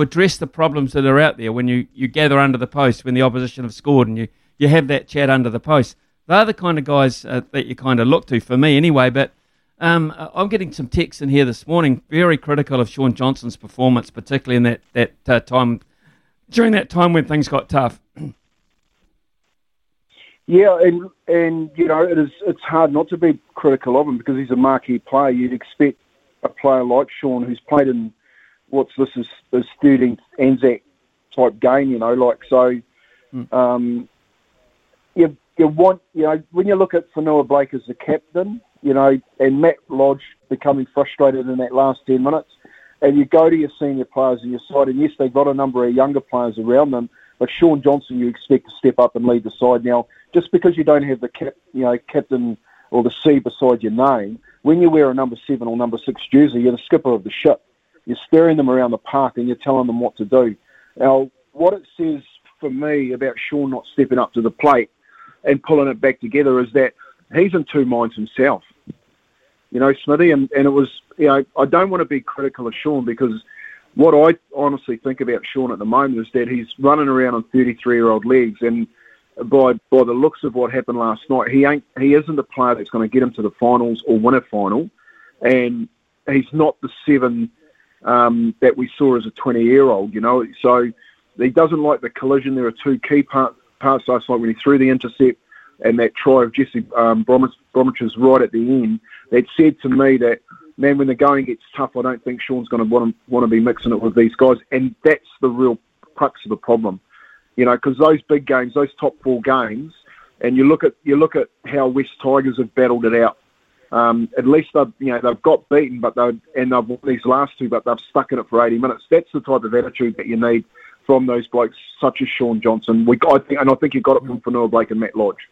address the problems that are out there when you gather under the post, when the opposition have scored, and you have that chat under the post. They're the kind of guys that you kind of look to, for me anyway, but I'm getting some texts in here this morning, very critical of Shaun Johnson's performance, particularly in that time, during that time when things got tough. Yeah, and you know, it's hard not to be critical of him, because he's a marquee player. You'd expect a player like Shaun, who's played in what's this is his 13th Anzac type game, you know, like so. You want, you know, when you look at Fanua Blake as the captain, you know, and Matt Lodge becoming frustrated in that last 10 minutes. And you go to your senior players in your side, and yes, they've got a number of younger players around them, but Shaun Johnson, you expect to step up and lead the side. Now, just because you don't have the captain or the C beside your name, when you wear a number 7 or number 6 jersey, you're the skipper of the ship. You're steering them around the park and you're telling them what to do. Now, what it says for me about Shaun not stepping up to the plate and pulling it back together is that he's in 2 minds himself, you know, Smithy, and it was, you know, I don't want to be critical of Shaun, because what I honestly think about Shaun at the moment is that he's running around on 33-year-old legs, and by the looks of what happened last night, he isn't the player that's going to get him to the finals or win a final, and he's not the 7 that we saw as a 20-year-old, you know, so he doesn't like the collision. There are 2 key parts last night when he threw the intercept and that try of Jesse Bromich's right at the end, that said to me that, man, when the going gets tough, I don't think Shaun's going to want to be mixing it with these guys. And that's the real crux of the problem, you know, because those big games, those top 4 games, and you look at how West Tigers have battled it out. At least they've got beaten, but they've won these last 2, but they've stuck in it for 80 minutes. That's the type of attitude that you need from those blokes such as Shaun Johnson. I think you got it from Fenua Blake and Matt Lodge.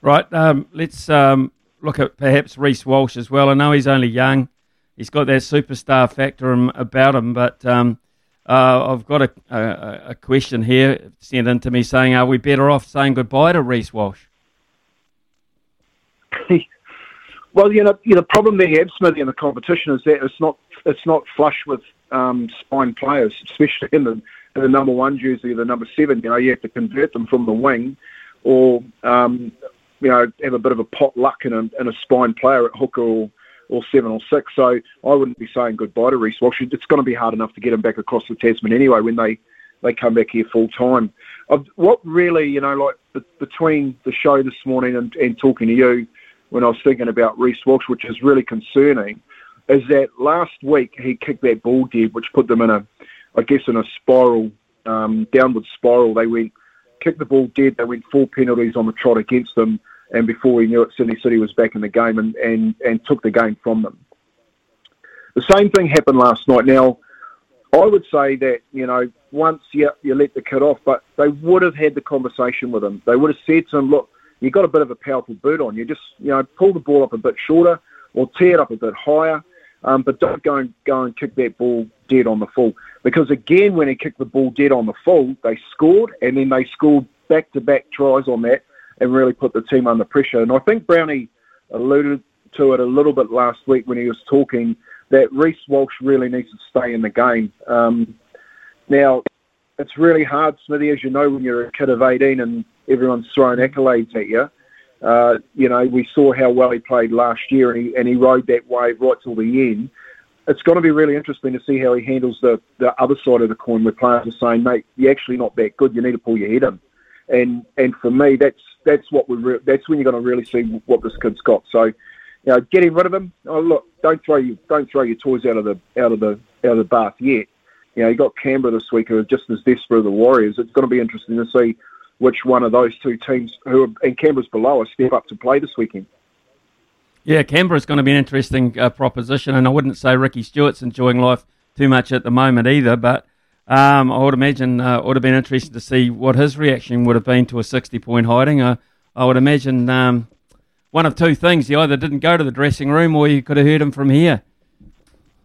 Right, let's look at perhaps Reece Walsh as well. I know he's only young. He's got that superstar factor about him, but I've got a question here sent in to me saying, are we better off saying goodbye to Reece Walsh? Well, you know, the problem they have, Smithy, in the competition is that it's not flush with spine players, especially in the number one jersey or the number seven. You know, you have to convert them from the wing, or you know, have a bit of a pot luck in a spine player at hooker or seven or six. So I wouldn't be saying goodbye to Reece Walsh. It's going to be hard enough to get him back across the Tasman anyway when they come back here full time. What really, you know, like between the show this morning and talking to you, when I was thinking about Reece Walsh, which is really concerning, is that last week he kicked that ball dead, which put them in a spiral, downward spiral. They kicked the ball dead, they went four penalties on the trot against them, and before we knew it, Sydney City was back in the game and took the game from them. The same thing happened last night. Now, I would say that, you know, once, you let the kid off, but they would have had the conversation with him. They would have said to him, look, you got a bit of a powerful boot on. You just, you know, pull the ball up a bit shorter or tee it up a bit higher, but don't go and kick that ball dead on the full. Because again, when he kicked the ball dead on the full, they scored, and then they scored back-to-back tries on that and really put the team under pressure. And I think Brownie alluded to it a little bit last week when he was talking that Reece Walsh really needs to stay in the game. Now, it's really hard, Smithy, as you know, when you're a kid of 18 and everyone's throwing accolades at you. You know, we saw how well he played last year, and he rode that wave right till the end. It's going to be really interesting to see how he handles the other side of the coin, where players are saying, mate, you're actually not that good. You need to pull your head in. And for me, that's when you're going to really see what this kid's got. So, you know, getting rid of him. Oh, look, don't throw your toys out of the bath yet. You know, you got Canberra this week, who are just as desperate as the Warriors. It's going to be interesting to see which one of those two teams, and Canberra's below us, step up to play this weekend. Yeah, Canberra's going to be an interesting proposition, and I wouldn't say Ricky Stewart's enjoying life too much at the moment either, but I would imagine it would have been interesting to see what his reaction would have been to a 60-point hiding. I would imagine one of two things. He either didn't go to the dressing room, or you could have heard him from here.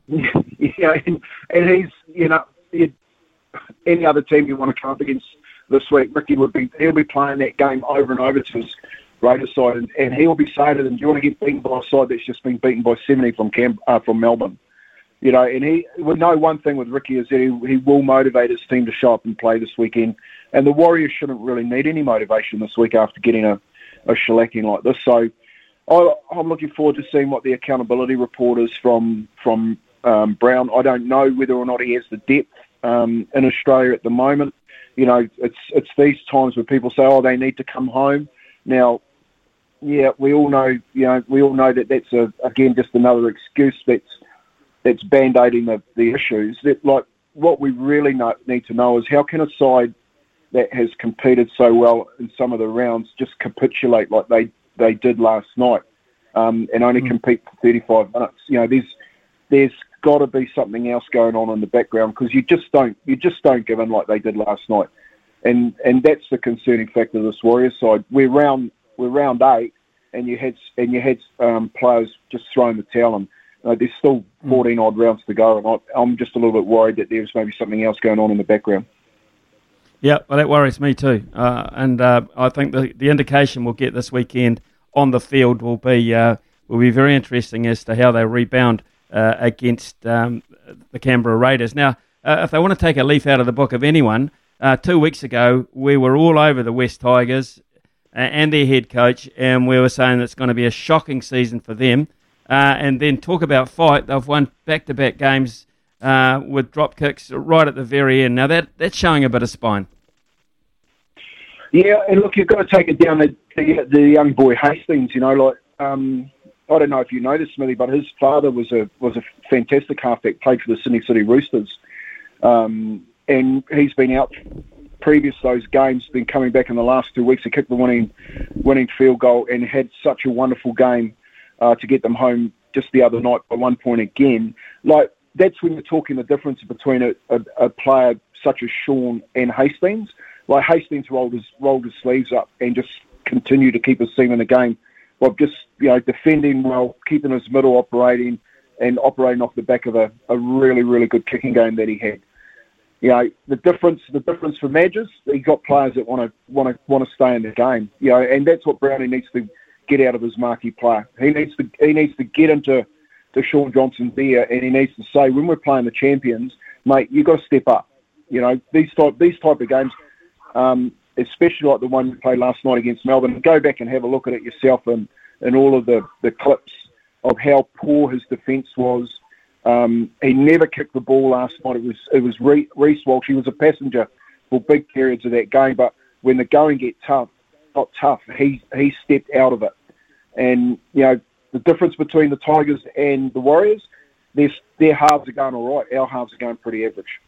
Yeah, and he's, you know, any other team you want to come up against this week, Ricky he'll be playing that game over and over to his Raiders side, and he'll be saying to them, do you want to get beaten by a side that's just been beaten by 70 from Melbourne? You know, and he would know one thing with Ricky is that he will motivate his team to show up and play this weekend, and the Warriors shouldn't really need any motivation this week after getting a shellacking like this. So I'm looking forward to seeing what the accountability report is from Brown. I don't know whether or not he has the depth in Australia at the moment. You know, it's these times where people say, oh, they need to come home. Now, yeah, we all know that that's again just another excuse that's band-aiding the issues. That, like, what we really need to know is how can a side that has competed so well in some of the rounds just capitulate like they did last night and only compete for 35 minutes. You know, there's got to be something else going on in the background, because you just don't give in like they did last night, and that's the concerning factor of this Warriors side. We're round eight, and you had players just throwing the towel in. There's still 14 odd rounds to go, and I'm just a little bit worried that there's maybe something else going on in the background. Yeah, well, that worries me too, and I think the indication we'll get this weekend on the field will be very interesting as to how they rebound against the Canberra Raiders. Now, if they want to take a leaf out of the book of anyone, 2 weeks ago we were all over the West Tigers and their head coach, and we were saying it's going to be a shocking season for them. And then talk about fight, they've won back-to-back games with drop kicks right at the very end. Now, that's showing a bit of spine. Yeah, and look, you've got to take it down the young boy Hastings, you know, like... I don't know if you know this, Smithy, but his father was a fantastic halfback, played for the Sydney City Roosters, and he's been out previous those games, been coming back in the last 2 weeks. He kicked the winning field goal and had such a wonderful game to get them home just the other night by 1 point again. Like, that's when you're talking the difference between a player such as Shaun and Hastings. Like Hastings rolled his sleeves up and just continued to keep his team in the game, while just defending well, keeping his middle operating, and operating off the back of a really, really good kicking game that he had. The difference for Madge's, he got players that want to stay in the game. And that's what Brownie needs to get out of his marquee player. He needs to get into Shaun Johnson's ear, and he needs to say, when we're playing the champions, mate, you've got to step up. These type of games, especially like the one you played last night against Melbourne, go back and have a look at it yourself and all of the clips of how poor his defence was. He never kicked the ball last night. It was Reece Walsh. He was a passenger for big periods of that game, but when the going got tough, he stepped out of it. And, the difference between the Tigers and the Warriors, their halves are going all right. Our halves are going pretty average.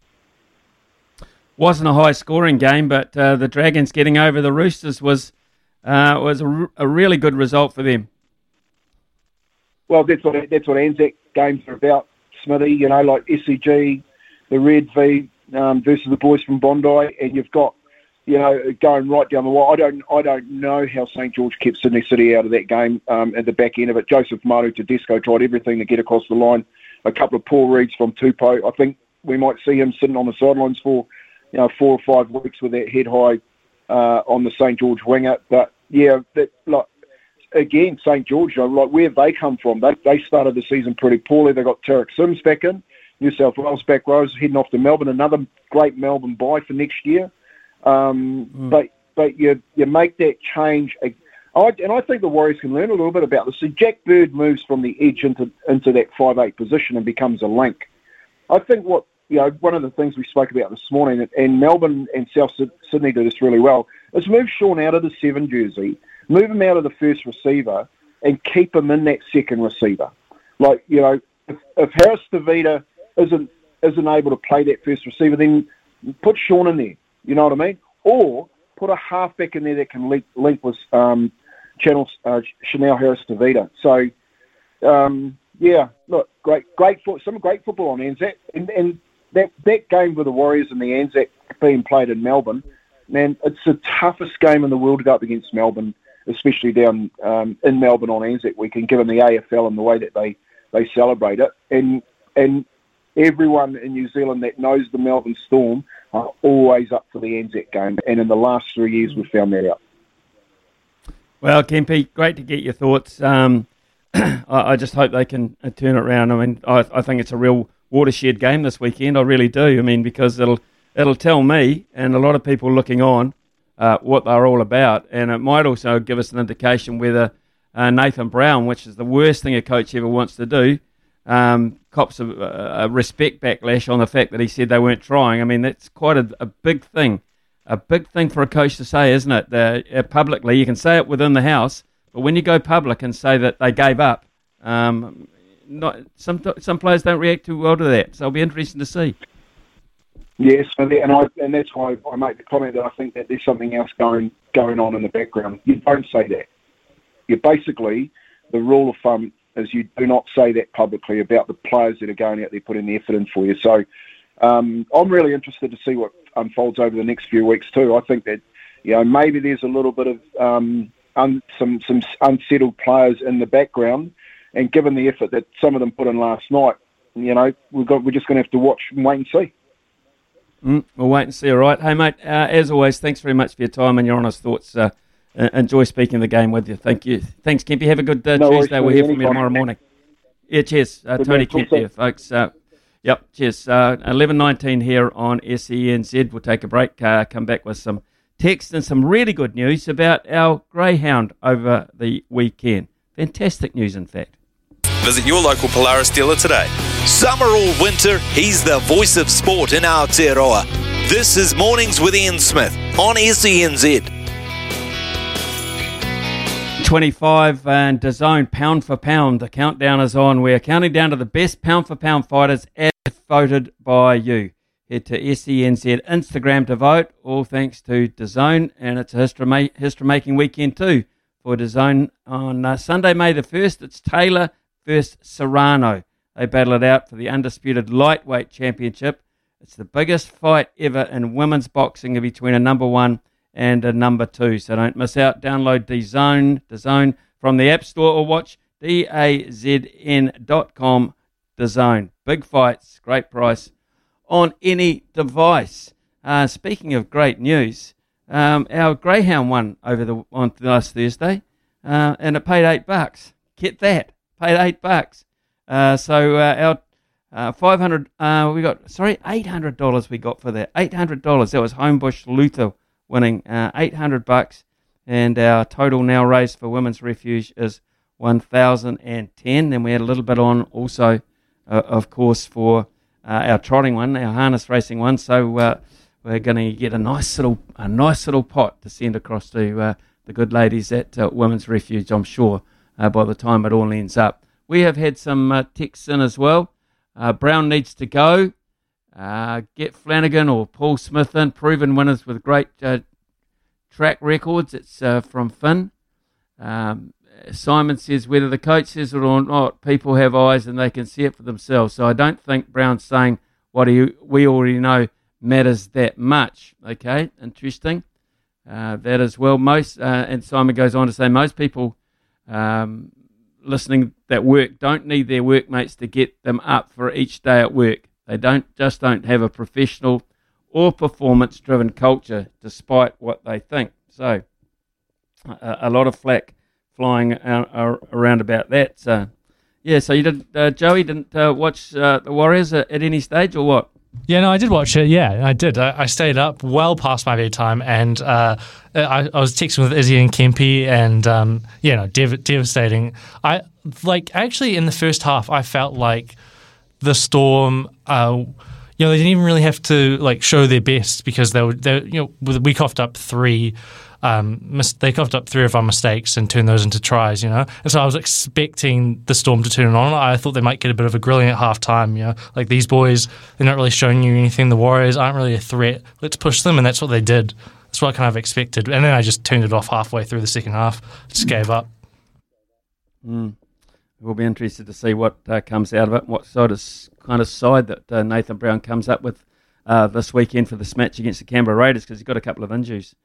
Wasn't a high-scoring game, but the Dragons getting over the Roosters was a really good result for them. Well, that's what Anzac games are about, Smithy. Like SCG, the Red V versus the boys from Bondi, and you've got going right down the wire. I don't know how St George kept Sydney City out of that game at the back end of it. Joseph Manu Tedesco tried everything to get across the line. A couple of poor reads from Tupou. I think we might see him sitting on the sidelines for 4 or 5 weeks with that head high on the St George winger. But again, St George, like where they come from, they started the season pretty poorly. They got Tarek Sims back in, New South Wales back rows, heading off to Melbourne, another great Melbourne bye for next year. But you make that change. I think the Warriors can learn a little bit about this. So Jack Bird moves from the edge into that 5'8" position and becomes a link. I think what one of the things we spoke about this morning, and Melbourne and South Sydney did this really well, is move Shaun out of the 7 jersey. Move him out of the first receiver and keep him in that second receiver. Like, if Harris DeVita isn't able to play that first receiver, then put Shaun in there. You know what I mean? Or put a halfback in there that can link with Chanel Harris DeVita. So, great football on Anzac. And that game with the Warriors and the Anzac being played in Melbourne, man, it's the toughest game in the world to go up against Melbourne, especially down in Melbourne on Anzac Weekend, given the AFL and the way that they celebrate it. And everyone in New Zealand that knows the Melbourne Storm are always up for the Anzac game. And in the last 3 years, we've found that out. Well, Kempe, great to get your thoughts. I just hope they can turn it around. I mean, I think it's a real watershed game this weekend. I really do. I mean, because it'll tell me and a lot of people looking on what they're all about, and it might also give us an indication whether Nathan Brown, which is the worst thing a coach ever wants to do, cops a respect backlash on the fact that he said they weren't trying. I mean, that's quite a big thing. A big thing for a coach to say, isn't it? Publicly, you can say it within the house, but when you go public and say that they gave up, some players don't react too well to that, so it'll be interesting to see. Yes, and that's why I make the comment that I think that there's something else going on in the background. You don't say that. You basically, the rule of thumb is you do not say that publicly about the players that are going out there putting the effort in for you. So I'm really interested to see what unfolds over the next few weeks too. I think that maybe there's a little bit of some unsettled players in the background, and given the effort that some of them put in last night, we're just going to have to watch and wait and see. We'll wait and see, all right. Hey, mate, as always, thanks very much for your time and your honest thoughts. Enjoy speaking the game with you. Thank you. Thanks, Kempe. Have a good Tuesday. We'll hear from you tomorrow morning. Yeah, cheers. Tony Kemp there, folks. Yep, cheers. 11:19 here on SENZ. We'll take a break, come back with some text and some really good news about our greyhound over the weekend. Fantastic news, in fact. Visit your local Polaris dealer today. Summer or winter, he's the voice of sport in Aotearoa. This is Mornings with Ian Smith on SENZ. 25 and DAZN, pound for pound. The countdown is on. We're counting down to the best pound for pound fighters as voted by you. Head to SENZ Instagram to vote, all thanks to DAZN. And it's a history-making weekend too for DAZN. On Sunday, May the 1st, it's Taylor versus Serrano. They battle it out for the undisputed lightweight championship. It's the biggest fight ever in women's boxing between a number one and a number two. So don't miss out. Download DAZN from the App Store or watch DAZN.com. DAZN. Big fights, great price on any device. Speaking of great news, our Greyhound won on last Thursday, and it paid $8. Get that, paid $8. So our $800 we got for that. $800. That was Homebush Luther winning $800, and our total now raised for Women's Refuge is $1,010. And we had a little bit on also, of course, for our trotting one, our harness racing one. So we're going to get a nice little pot to send across to the good ladies at Women's Refuge, I'm sure, by the time it all ends up. We have had some texts in as well. Brown needs to go. Get Flanagan or Paul Smith in. Proven winners with great track records. It's from Finn. Simon says, whether the coach says it or not, people have eyes and they can see it for themselves. So I don't think Brown's saying what we already know matters that much. Okay, interesting. That as well. And Simon goes on to say, most people listening that work don't need their workmates to get them up for each day at work. They don't have a professional or performance driven culture, despite what they think. So a lot of flack flying around about that. So you didn't, Joey didn't watch the Warriors at any stage or what? Yeah, no, I did watch it. Yeah, I did. I stayed up well past my bedtime, and I was texting with Izzy and Kempe, and devastating. Actually in the first half, I felt like the Storm, they didn't even really have to show their best, because they we coughed up three. They coughed up three of our mistakes and turned those into tries, And so I was expecting the Storm to turn it on. I thought they might get a bit of a grilling at halftime, These boys, they're not really showing you anything. The Warriors aren't really a threat. Let's push them, and that's what they did. That's what I kind of expected. And then I just turned it off halfway through the second half. Just gave up. We'll be interested to see what comes out of it, and what side that Nathan Brown comes up with this weekend for this match against the Canberra Raiders, because he's got a couple of injuries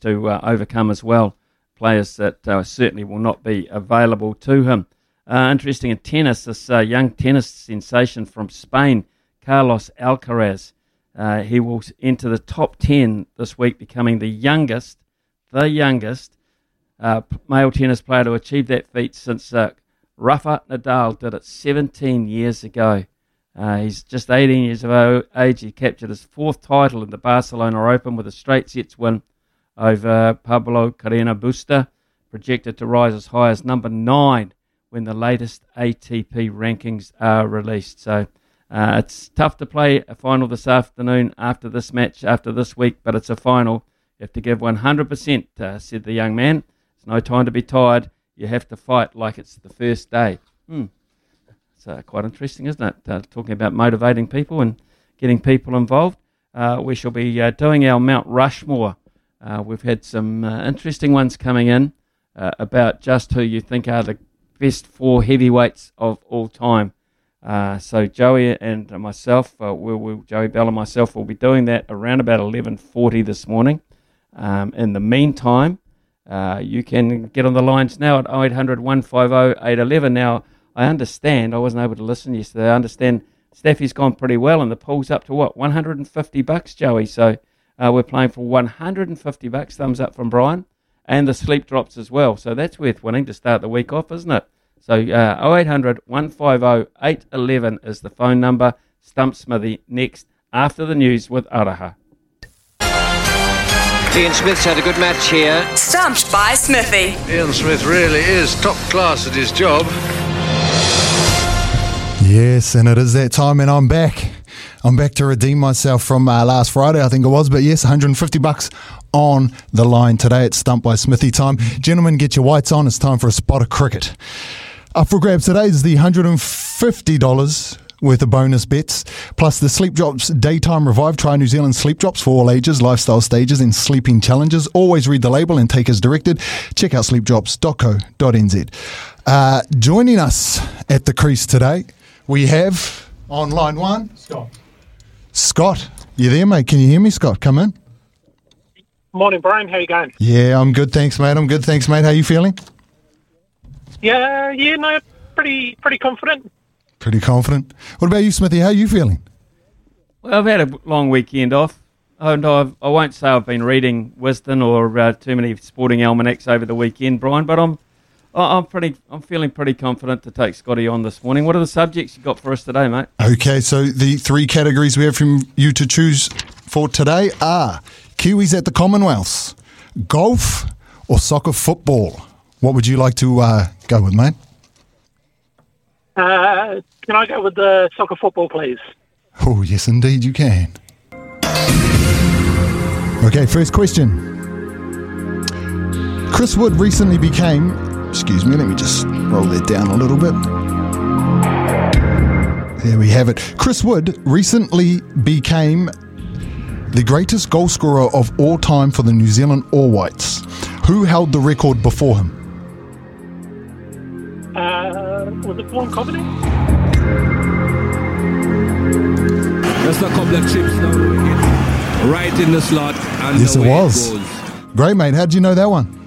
to overcome as well, players that certainly will not be available to him. Interesting in tennis, this young tennis sensation from Spain, Carlos Alcaraz, he will enter the top 10 this week, becoming the youngest male tennis player to achieve that feat since Rafa Nadal did it 17 years ago. He's just 18 years of age. He captured his fourth title in the Barcelona Open with a straight sets win over Pablo Carreño Busta, projected to rise as high as number 9 when the latest ATP rankings are released. So it's tough to play a final this afternoon after this match, after this week, but it's a final. You have to give 100%, said the young man. It's no time to be tired. You have to fight like it's the first day. It's quite interesting, isn't it? Talking about motivating people and getting people involved. We shall be doing our Mount Rushmore. We've had some interesting ones coming in about just who you think are the best 4 heavyweights of all time. So Joey and myself, Joey Bell and myself, will be doing that around about 11:40 this morning. In the meantime, you can get on the lines now at 0800 150 811. Now, I understand, I wasn't able to listen yesterday, I understand Staffy's gone pretty well, and the pool's up to what, $150, Joey? So we're playing for $150, thumbs up from Brian, and the sleep drops as well. So that's worth winning to start the week off, isn't it? So 0800 150 811 is the phone number. Stump Smithy next after the news with Araha. Ian Smith's had a good match here. Stumped by Smithy. Ian Smith really is top class at his job. Yes, and it is that time, and I'm back. I'm back to redeem myself from last Friday, I think it was. But yes, $150 on the line today. It's Stump by Smithy time. Gentlemen, get your whites on. It's time for a spot of cricket. Up for grabs today is the $150 worth of bonus bets, plus the Sleep Drops Daytime Revive. Try New Zealand Sleep Drops for all ages, lifestyle stages and sleeping challenges. Always read the label and take as directed. Check out sleepdrops.co.nz. Joining us at the crease today, We have on line one, Scott. Scott, you there, mate? Can you hear me, Scott? Come in. Morning, Brian. How you going? Yeah, I'm good, thanks, mate. How you feeling? Yeah, no, pretty confident. Pretty confident. What about you, Smithy? How are you feeling? Well, I've had a long weekend off. I won't say I've been reading Wisden or too many sporting almanacs over the weekend, Brian, but I'm feeling pretty confident to take Scotty on this morning. What are the subjects you got for us today, mate? Okay, so the three categories we have from you to choose for today are Kiwis at the Commonwealths, golf, or soccer football. What would you like to go with, mate? Can I go with the soccer football, please? Oh, yes, indeed you can. Okay, first question. Chris Wood recently became... Excuse me, let me just roll that down a little bit. There we have it. Chris Wood recently became the greatest goal scorer of all time for the New Zealand All Whites. Who held the record before him? Was it Vaughan Coveney? That's not couple of chips, no. Right in the slot. And yes, it was. Great, mate. How did you know that one?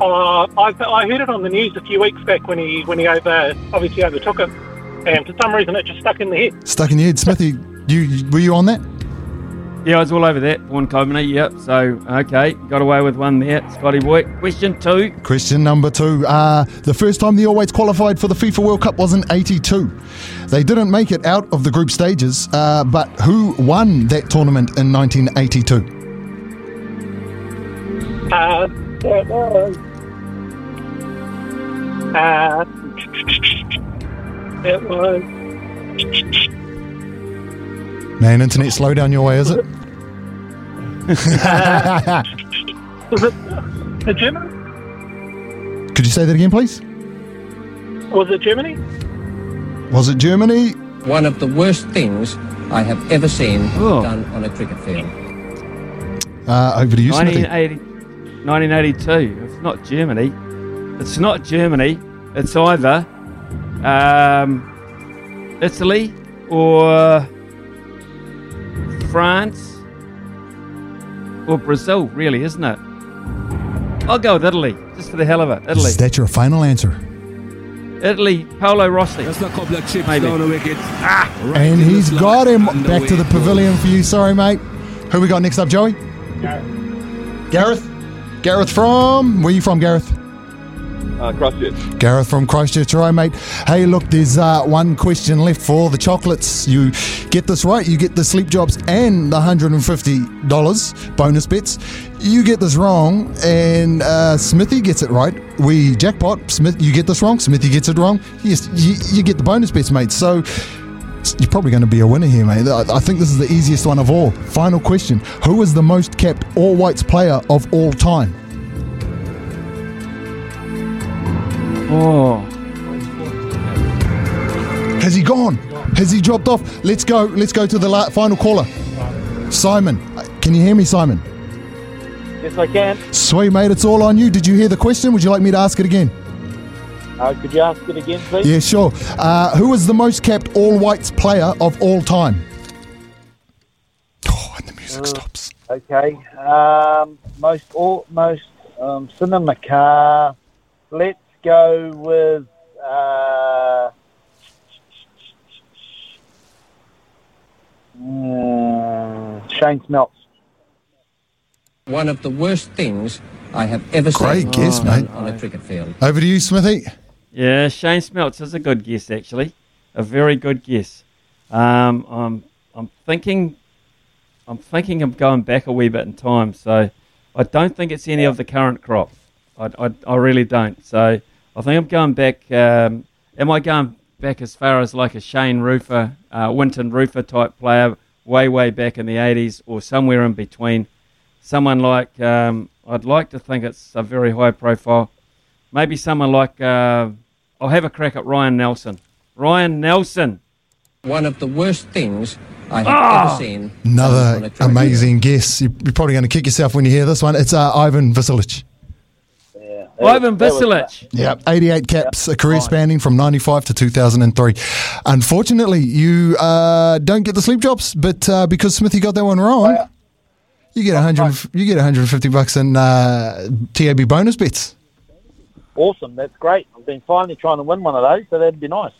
I heard it on the news a few weeks back when he overtook him, and for some reason it just stuck in the head. Stuck in the head, Smithy. Were you on that? Yeah, I was all over that. Vaughan Coveney, yep. So, okay, got away with one there, Scotty boy. Question two. Question number two. The first time the All Whites qualified for the FIFA World Cup was in 1982. They didn't make it out of the group stages, but who won that tournament in 1982? It was. Man, internet, slow down your way, is it? Was it the Germany? Could you say that again, please? Was it Germany? Was it Germany? One of the worst things I have ever seen done on a cricket field. Over to you, Smithy. 1982. It's not Germany. It's either Italy or France or Brazil, really, isn't it? I'll go with Italy, just for the hell of it. Italy. Is that your final answer? Italy, Paolo Rossi. That's not couple of chips, maybe. Down the wicket. Right, and he's got him. Back to the pavilion for you. Sorry, mate. Who we got next up, Joey? Gareth? Gareth from... Where are you from, Gareth? Christchurch. Gareth from Christchurch. All right, mate. Hey, look, there's one question left for the chocolates. You get this right, you get the sleep jobs and the $150 bonus bets. You get this wrong, and Smithy gets it right. We jackpot. Smith, you get this wrong. Smithy gets it wrong. Yes, you get the bonus bets, mate. So you're probably going to be a winner here, mate. I think this is the easiest one of all. Final question. Who is the most capped All Whites player of all time? Oh. Has he gone? Has he dropped off? Let's go to the final caller. Simon. Can you hear me, Simon? Yes, I can. Sweet, mate. It's all on you. Did you hear the question? Would you like me to ask it again? Could you ask it again, please? Yeah, sure. Who is the most capped All Whites player of all time? Oh, and the music stops. Okay. Cinema car. Let's go with Shane Smelts. One of the worst things I have ever seen. Great guess, mate. On a cricket field. Over to you, Smithy. Yeah, Shane Smelts is a good guess, actually. A very good guess. I'm thinking of going back a wee bit in time, so I don't think it's any of the current crop. I really don't. So I think I'm going back. Am I going back as far as like a Shane Roofer, Winton Roofer type player, way back in the 80s, or somewhere in between? Someone like I'd like to think it's a very high profile. Maybe someone like I'll have a crack at Ryan Nelson. Ryan Nelson. One of the worst things I have ever seen. Another amazing guess. You're probably going to kick yourself when you hear this one. It's Ivan Vicelich. Ivan Vicelich. Yeah, 88 caps, a career spanning from 95 to 2003. Unfortunately, you don't get the sleep drops, but because Smithy got that one wrong, you get $150 in TAB bonus bets. Awesome, that's great. I've been finally trying to win one of those, so that'd be nice.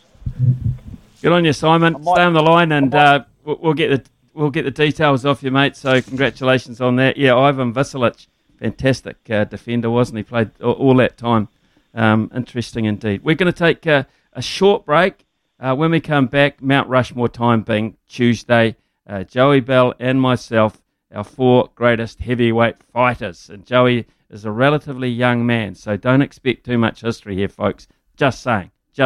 Good on you, Simon. Stay on the line, and we'll get the details off you, mate. So congratulations on that. Yeah, Ivan Vicelich. Fantastic defender, wasn't he? Played all that time. Interesting indeed. We're going to take a short break. When we come back, Mount Rushmore time being Tuesday, Joey Bell and myself, our four greatest heavyweight fighters. And Joey is a relatively young man, so don't expect too much history here, folks. Just saying. It's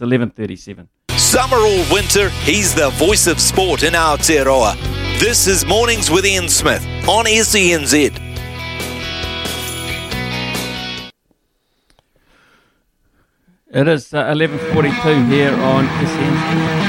11:37. Summer or winter, he's the voice of sport in Aotearoa. This is Mornings with Ian Smith on SENZ. It is 11:42 here on SENZ.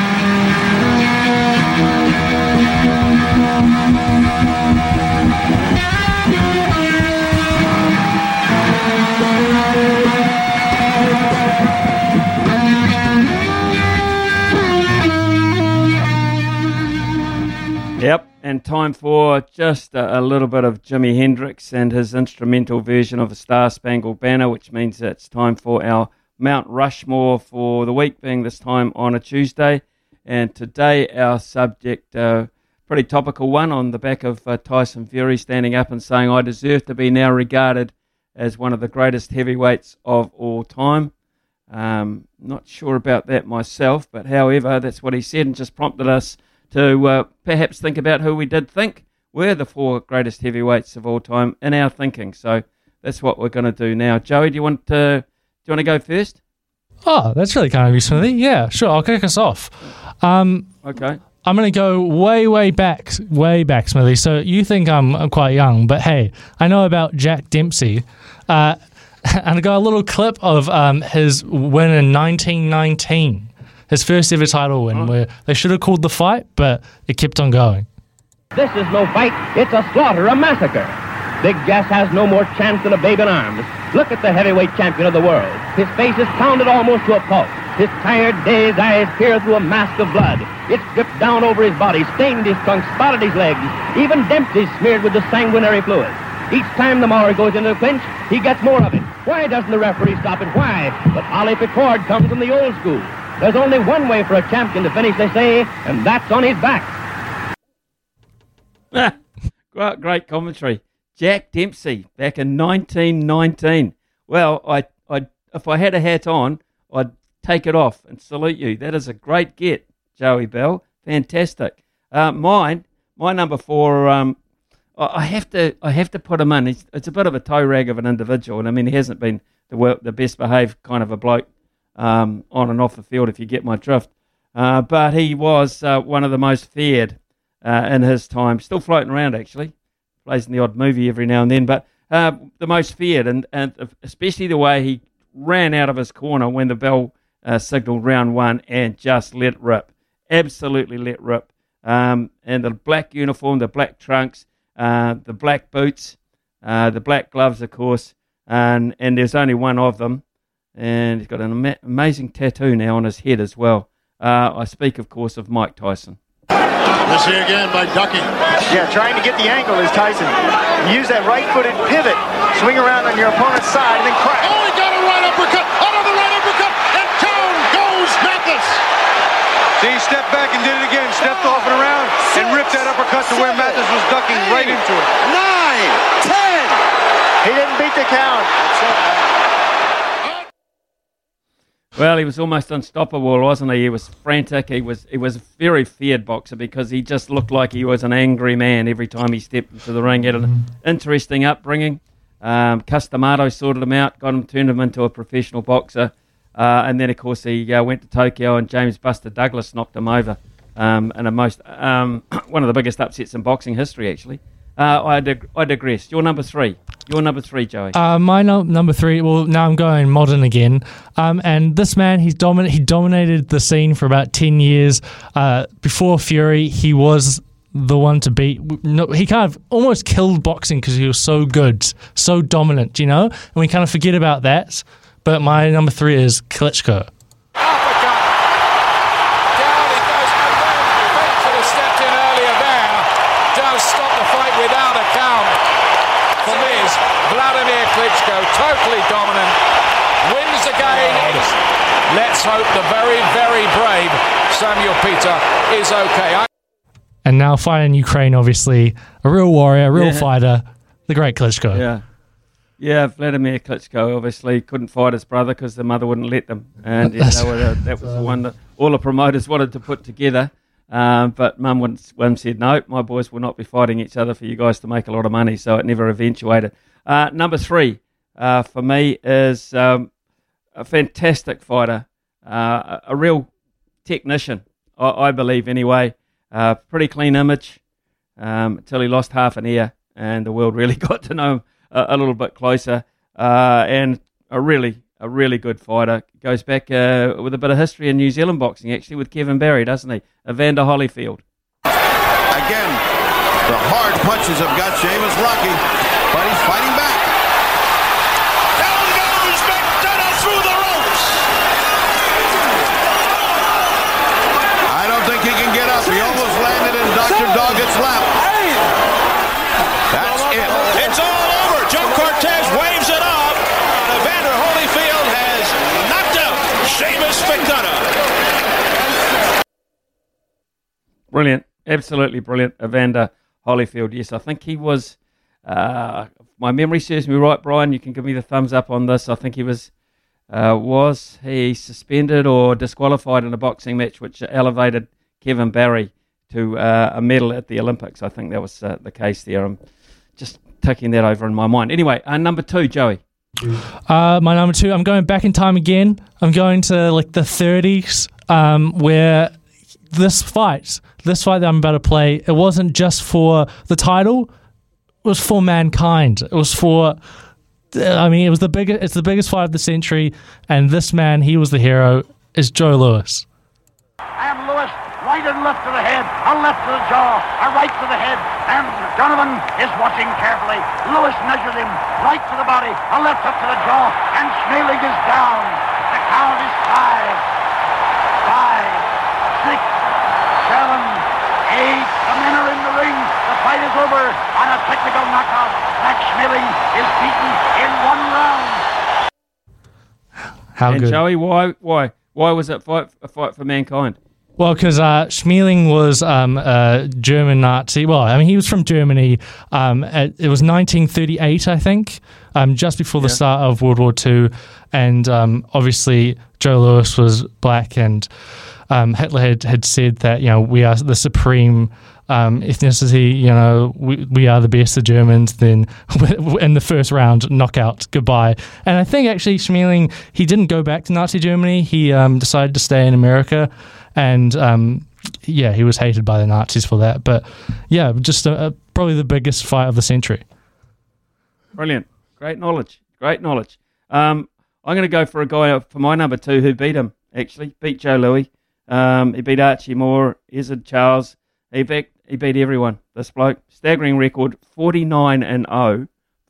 Yep, and time for just a little bit of Jimi Hendrix and his instrumental version of the Star Spangled Banner, which means it's time for our Mount Rushmore for the week, being this time on a Tuesday. And today our subject, pretty topical one, on the back of Tyson Fury standing up and saying, I deserve to be now regarded as one of the greatest heavyweights of all time. Not sure about that myself, but however, that's what he said, and just prompted us to perhaps think about who we did think were the four greatest heavyweights of all time in our thinking. So that's what we're going to do now. Joey, do you want to go first? Oh, that's really kind of you, Smithy. Yeah, sure. I'll kick us off. Okay. I'm going to go way back, Smithy. So you think I'm quite young, but hey, I know about Jack Dempsey. And I got a little clip of his win in 1919, his first ever title win, where they should have called the fight, but it kept on going. This is no fight. It's a slaughter, a massacre. Big Jess has no more chance than a babe in arms. Look at the heavyweight champion of the world. His face is pounded almost to a pulp. His tired, dazed eyes peer through a mask of blood. It's dripped down over his body, stained his trunk, spotted his legs. Even Dempsey's smeared with the sanguinary fluid. Each time the Maori goes into the clinch, he gets more of it. Why doesn't the referee stop it? Why? But Ollie Pickard comes from the old school. There's only one way for a champion to finish, they say, and that's on his back. Great commentary. Jack Dempsey, back in 1919. Well, I if I had a hat on, I'd take it off and salute you. That is a great get, Joey Bell. Fantastic. My number four. I have to put him in. It's a bit of a toe rag of an individual, and I mean he hasn't been the best behaved kind of a bloke on and off the field, if you get my drift. But he was one of the most feared in his time. Still floating around, actually. Plays in the odd movie every now and then, but the most feared, and especially the way he ran out of his corner when the bell signaled round one and just let rip. Absolutely let rip. And the black uniform, the black trunks, the black boots, the black gloves, of course, and there's only one of them. And he's got an amazing tattoo now on his head as well. I speak, of course, of Mike Tyson. This here again by ducking. Yeah, trying to get the angle is Tyson. Use that right-footed pivot. Swing around on your opponent's side and then crack. Oh, he got a right uppercut. Another right uppercut. And down goes Mathis. See, he stepped back and did it again. Stepped off and around and ripped that uppercut to where Mathis was ducking right into it. 9, 10. He didn't beat the count. Well, he was almost unstoppable, wasn't he? He was frantic. He was a very feared boxer because he just looked like he was an angry man every time he stepped into the ring. Had an interesting upbringing. Customato sorted him out, got him, turned him into a professional boxer. And then, of course, he went to Tokyo and James Buster Douglas knocked him over in a one of the biggest upsets in boxing history, actually. I digress. Your number three, Joey. My number three. Well, now I'm going modern again. And this man, he dominated the scene for about 10 years. Before Fury, he was the one to beat. No, he kind of almost killed boxing because he was so good, so dominant, you know? And we kind of forget about that. But my number three is Klitschko. Vladimir Klitschko, totally dominant, wins again. Let's hope the very, very brave Samuel Peter is okay. And now fighting Ukraine, obviously, a real warrior, a real fighter, the great Klitschko. Yeah, Vladimir Klitschko obviously couldn't fight his brother because the mother wouldn't let them. And that was the one that all the promoters wanted to put together. But Mum said, no, my boys will not be fighting each other for you guys to make a lot of money. So it never eventuated. Number three for me is a fantastic fighter, a real technician, I believe anyway. Pretty clean image until he lost half an ear and the world really got to know him a little bit closer. And a really good fighter. Goes back with a bit of history in New Zealand boxing, actually, with Kevin Barry, doesn't he? Evander Holyfield. Again, the hard punches have got Seamus Rocky. But he's fighting back. Down goes McDonough through the ropes. I don't think he can get up. He almost landed in Dr. Doggett's lap. That's it. It's all over. Joe Cortez waves it off. Evander Holyfield has knocked out Seamus McDonough. Brilliant. Absolutely brilliant. Evander Holyfield. Yes, I think he was... my memory serves me right, Brian. You can give me the thumbs up on this. I think he was he suspended or disqualified in a boxing match, which elevated Kevin Barry to a medal at the Olympics. I think that was the case there. I'm just ticking that over in my mind. Anyway, number two, Joey. My number two. I'm going back in time again. I'm going to like the 30s, where this fight that I'm about to play, it wasn't just for the title. It was for mankind. It was for, it's the biggest fight of the century, and this man, he was the hero, is Joe Lewis. I am Lewis, right and left to the head, a left to the jaw, a right to the head, and Donovan is watching carefully. Lewis measures him, right to the body, a left up to the jaw, and Schmeling is down. The count is 5, 5, 6, 7, 8. The men are in the ring. The fight is over on a technical knockout. Max Schmeling is beaten in one round. How good. Joey, why was that fight a fight for mankind? Well, because Schmeling was a German Nazi. Well, I mean, he was from Germany. It was 1938, I think, just before the start of World War II. And obviously, Joe Lewis was black, and Hitler had said that, you know, we are the supreme ethnicity, you know, we are the best, the Germans, then in the first round, knockout, goodbye. And I think actually Schmeling, he didn't go back to Nazi Germany. He decided to stay in America, and he was hated by the Nazis for that. But yeah, just probably the biggest fight of the century. Brilliant. Great knowledge. I'm going to go for a guy for my number two who beat him, actually, beat Joe Louis. He beat Archie Moore, Izzard Charles. He beat everyone, this bloke. Staggering record, 49-0,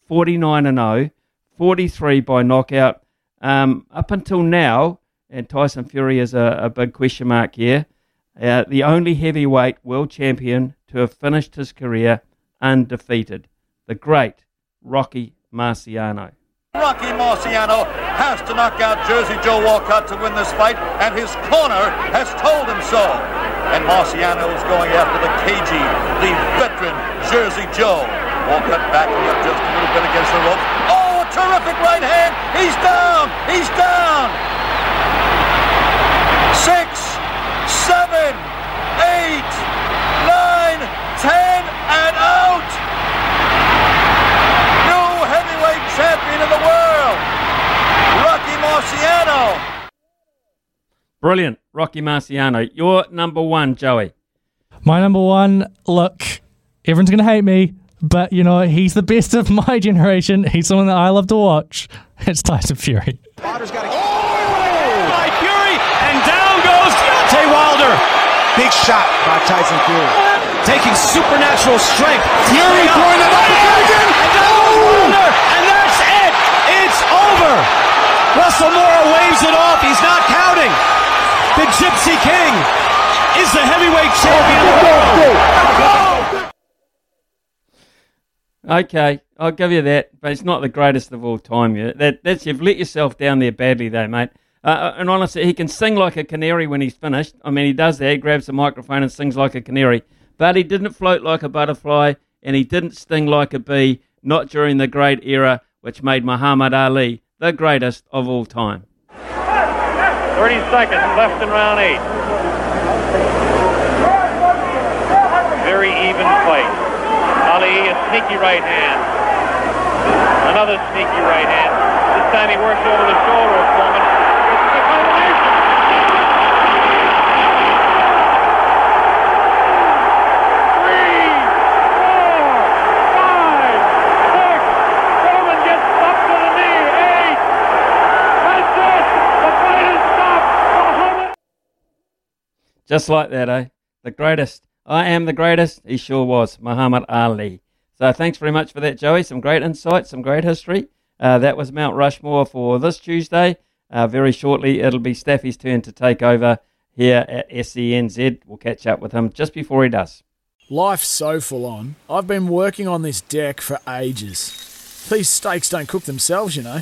43 by knockout. Up until now, and Tyson Fury is a big question mark here, the only heavyweight world champion to have finished his career undefeated, the great Rocky Marciano. Rocky Marciano has to knock out Jersey Joe Walcott to win this fight, and his corner has told him so. And Marciano is going after the cagey, the veteran Jersey Joe. Walcott backing up just a little bit against the ropes. Oh, terrific right hand! He's down! 6, 7, 8, 9, 10, and out! Champion of the world, Rocky Marciano. Brilliant, Rocky Marciano. Your number one, Joey. My number one, look, everyone's going to hate me, but, you know, he's the best of my generation. He's someone that I love to watch. It's Tyson Fury. Wilder's got it. Oh, by Fury, and down goes Deontay Wilder. Big shot by Tyson Fury. taking supernatural strength. Fury going up again. And that's it. It's over. Russell Moore waves it off. He's not counting. The Gypsy King is the heavyweight champion of the world. Okay, I'll give you that, but it's not the greatest of all time. That's you've let yourself down there badly, though, mate. And honestly, he can sing like a canary when he's finished. I mean, he does that. He grabs the microphone and sings like a canary. But he didn't float like a butterfly, and he didn't sting like a bee, not during the great era which made Muhammad Ali the greatest of all time. 30 seconds left in round 8. Very even fight. Ali, a sneaky right hand. Another sneaky right hand. This time he works over the shoulder of Foreman. Just like that, eh? The greatest. I am the greatest. He sure was. Muhammad Ali. So thanks very much for that, Joey. Some great insights, some great history. That was Mount Rushmore for this Tuesday. Very shortly, it'll be Staffy's turn to take over here at SENZ. We'll catch up with him just before he does. Life's so full on. I've been working on this deck for ages. These steaks don't cook themselves, you know.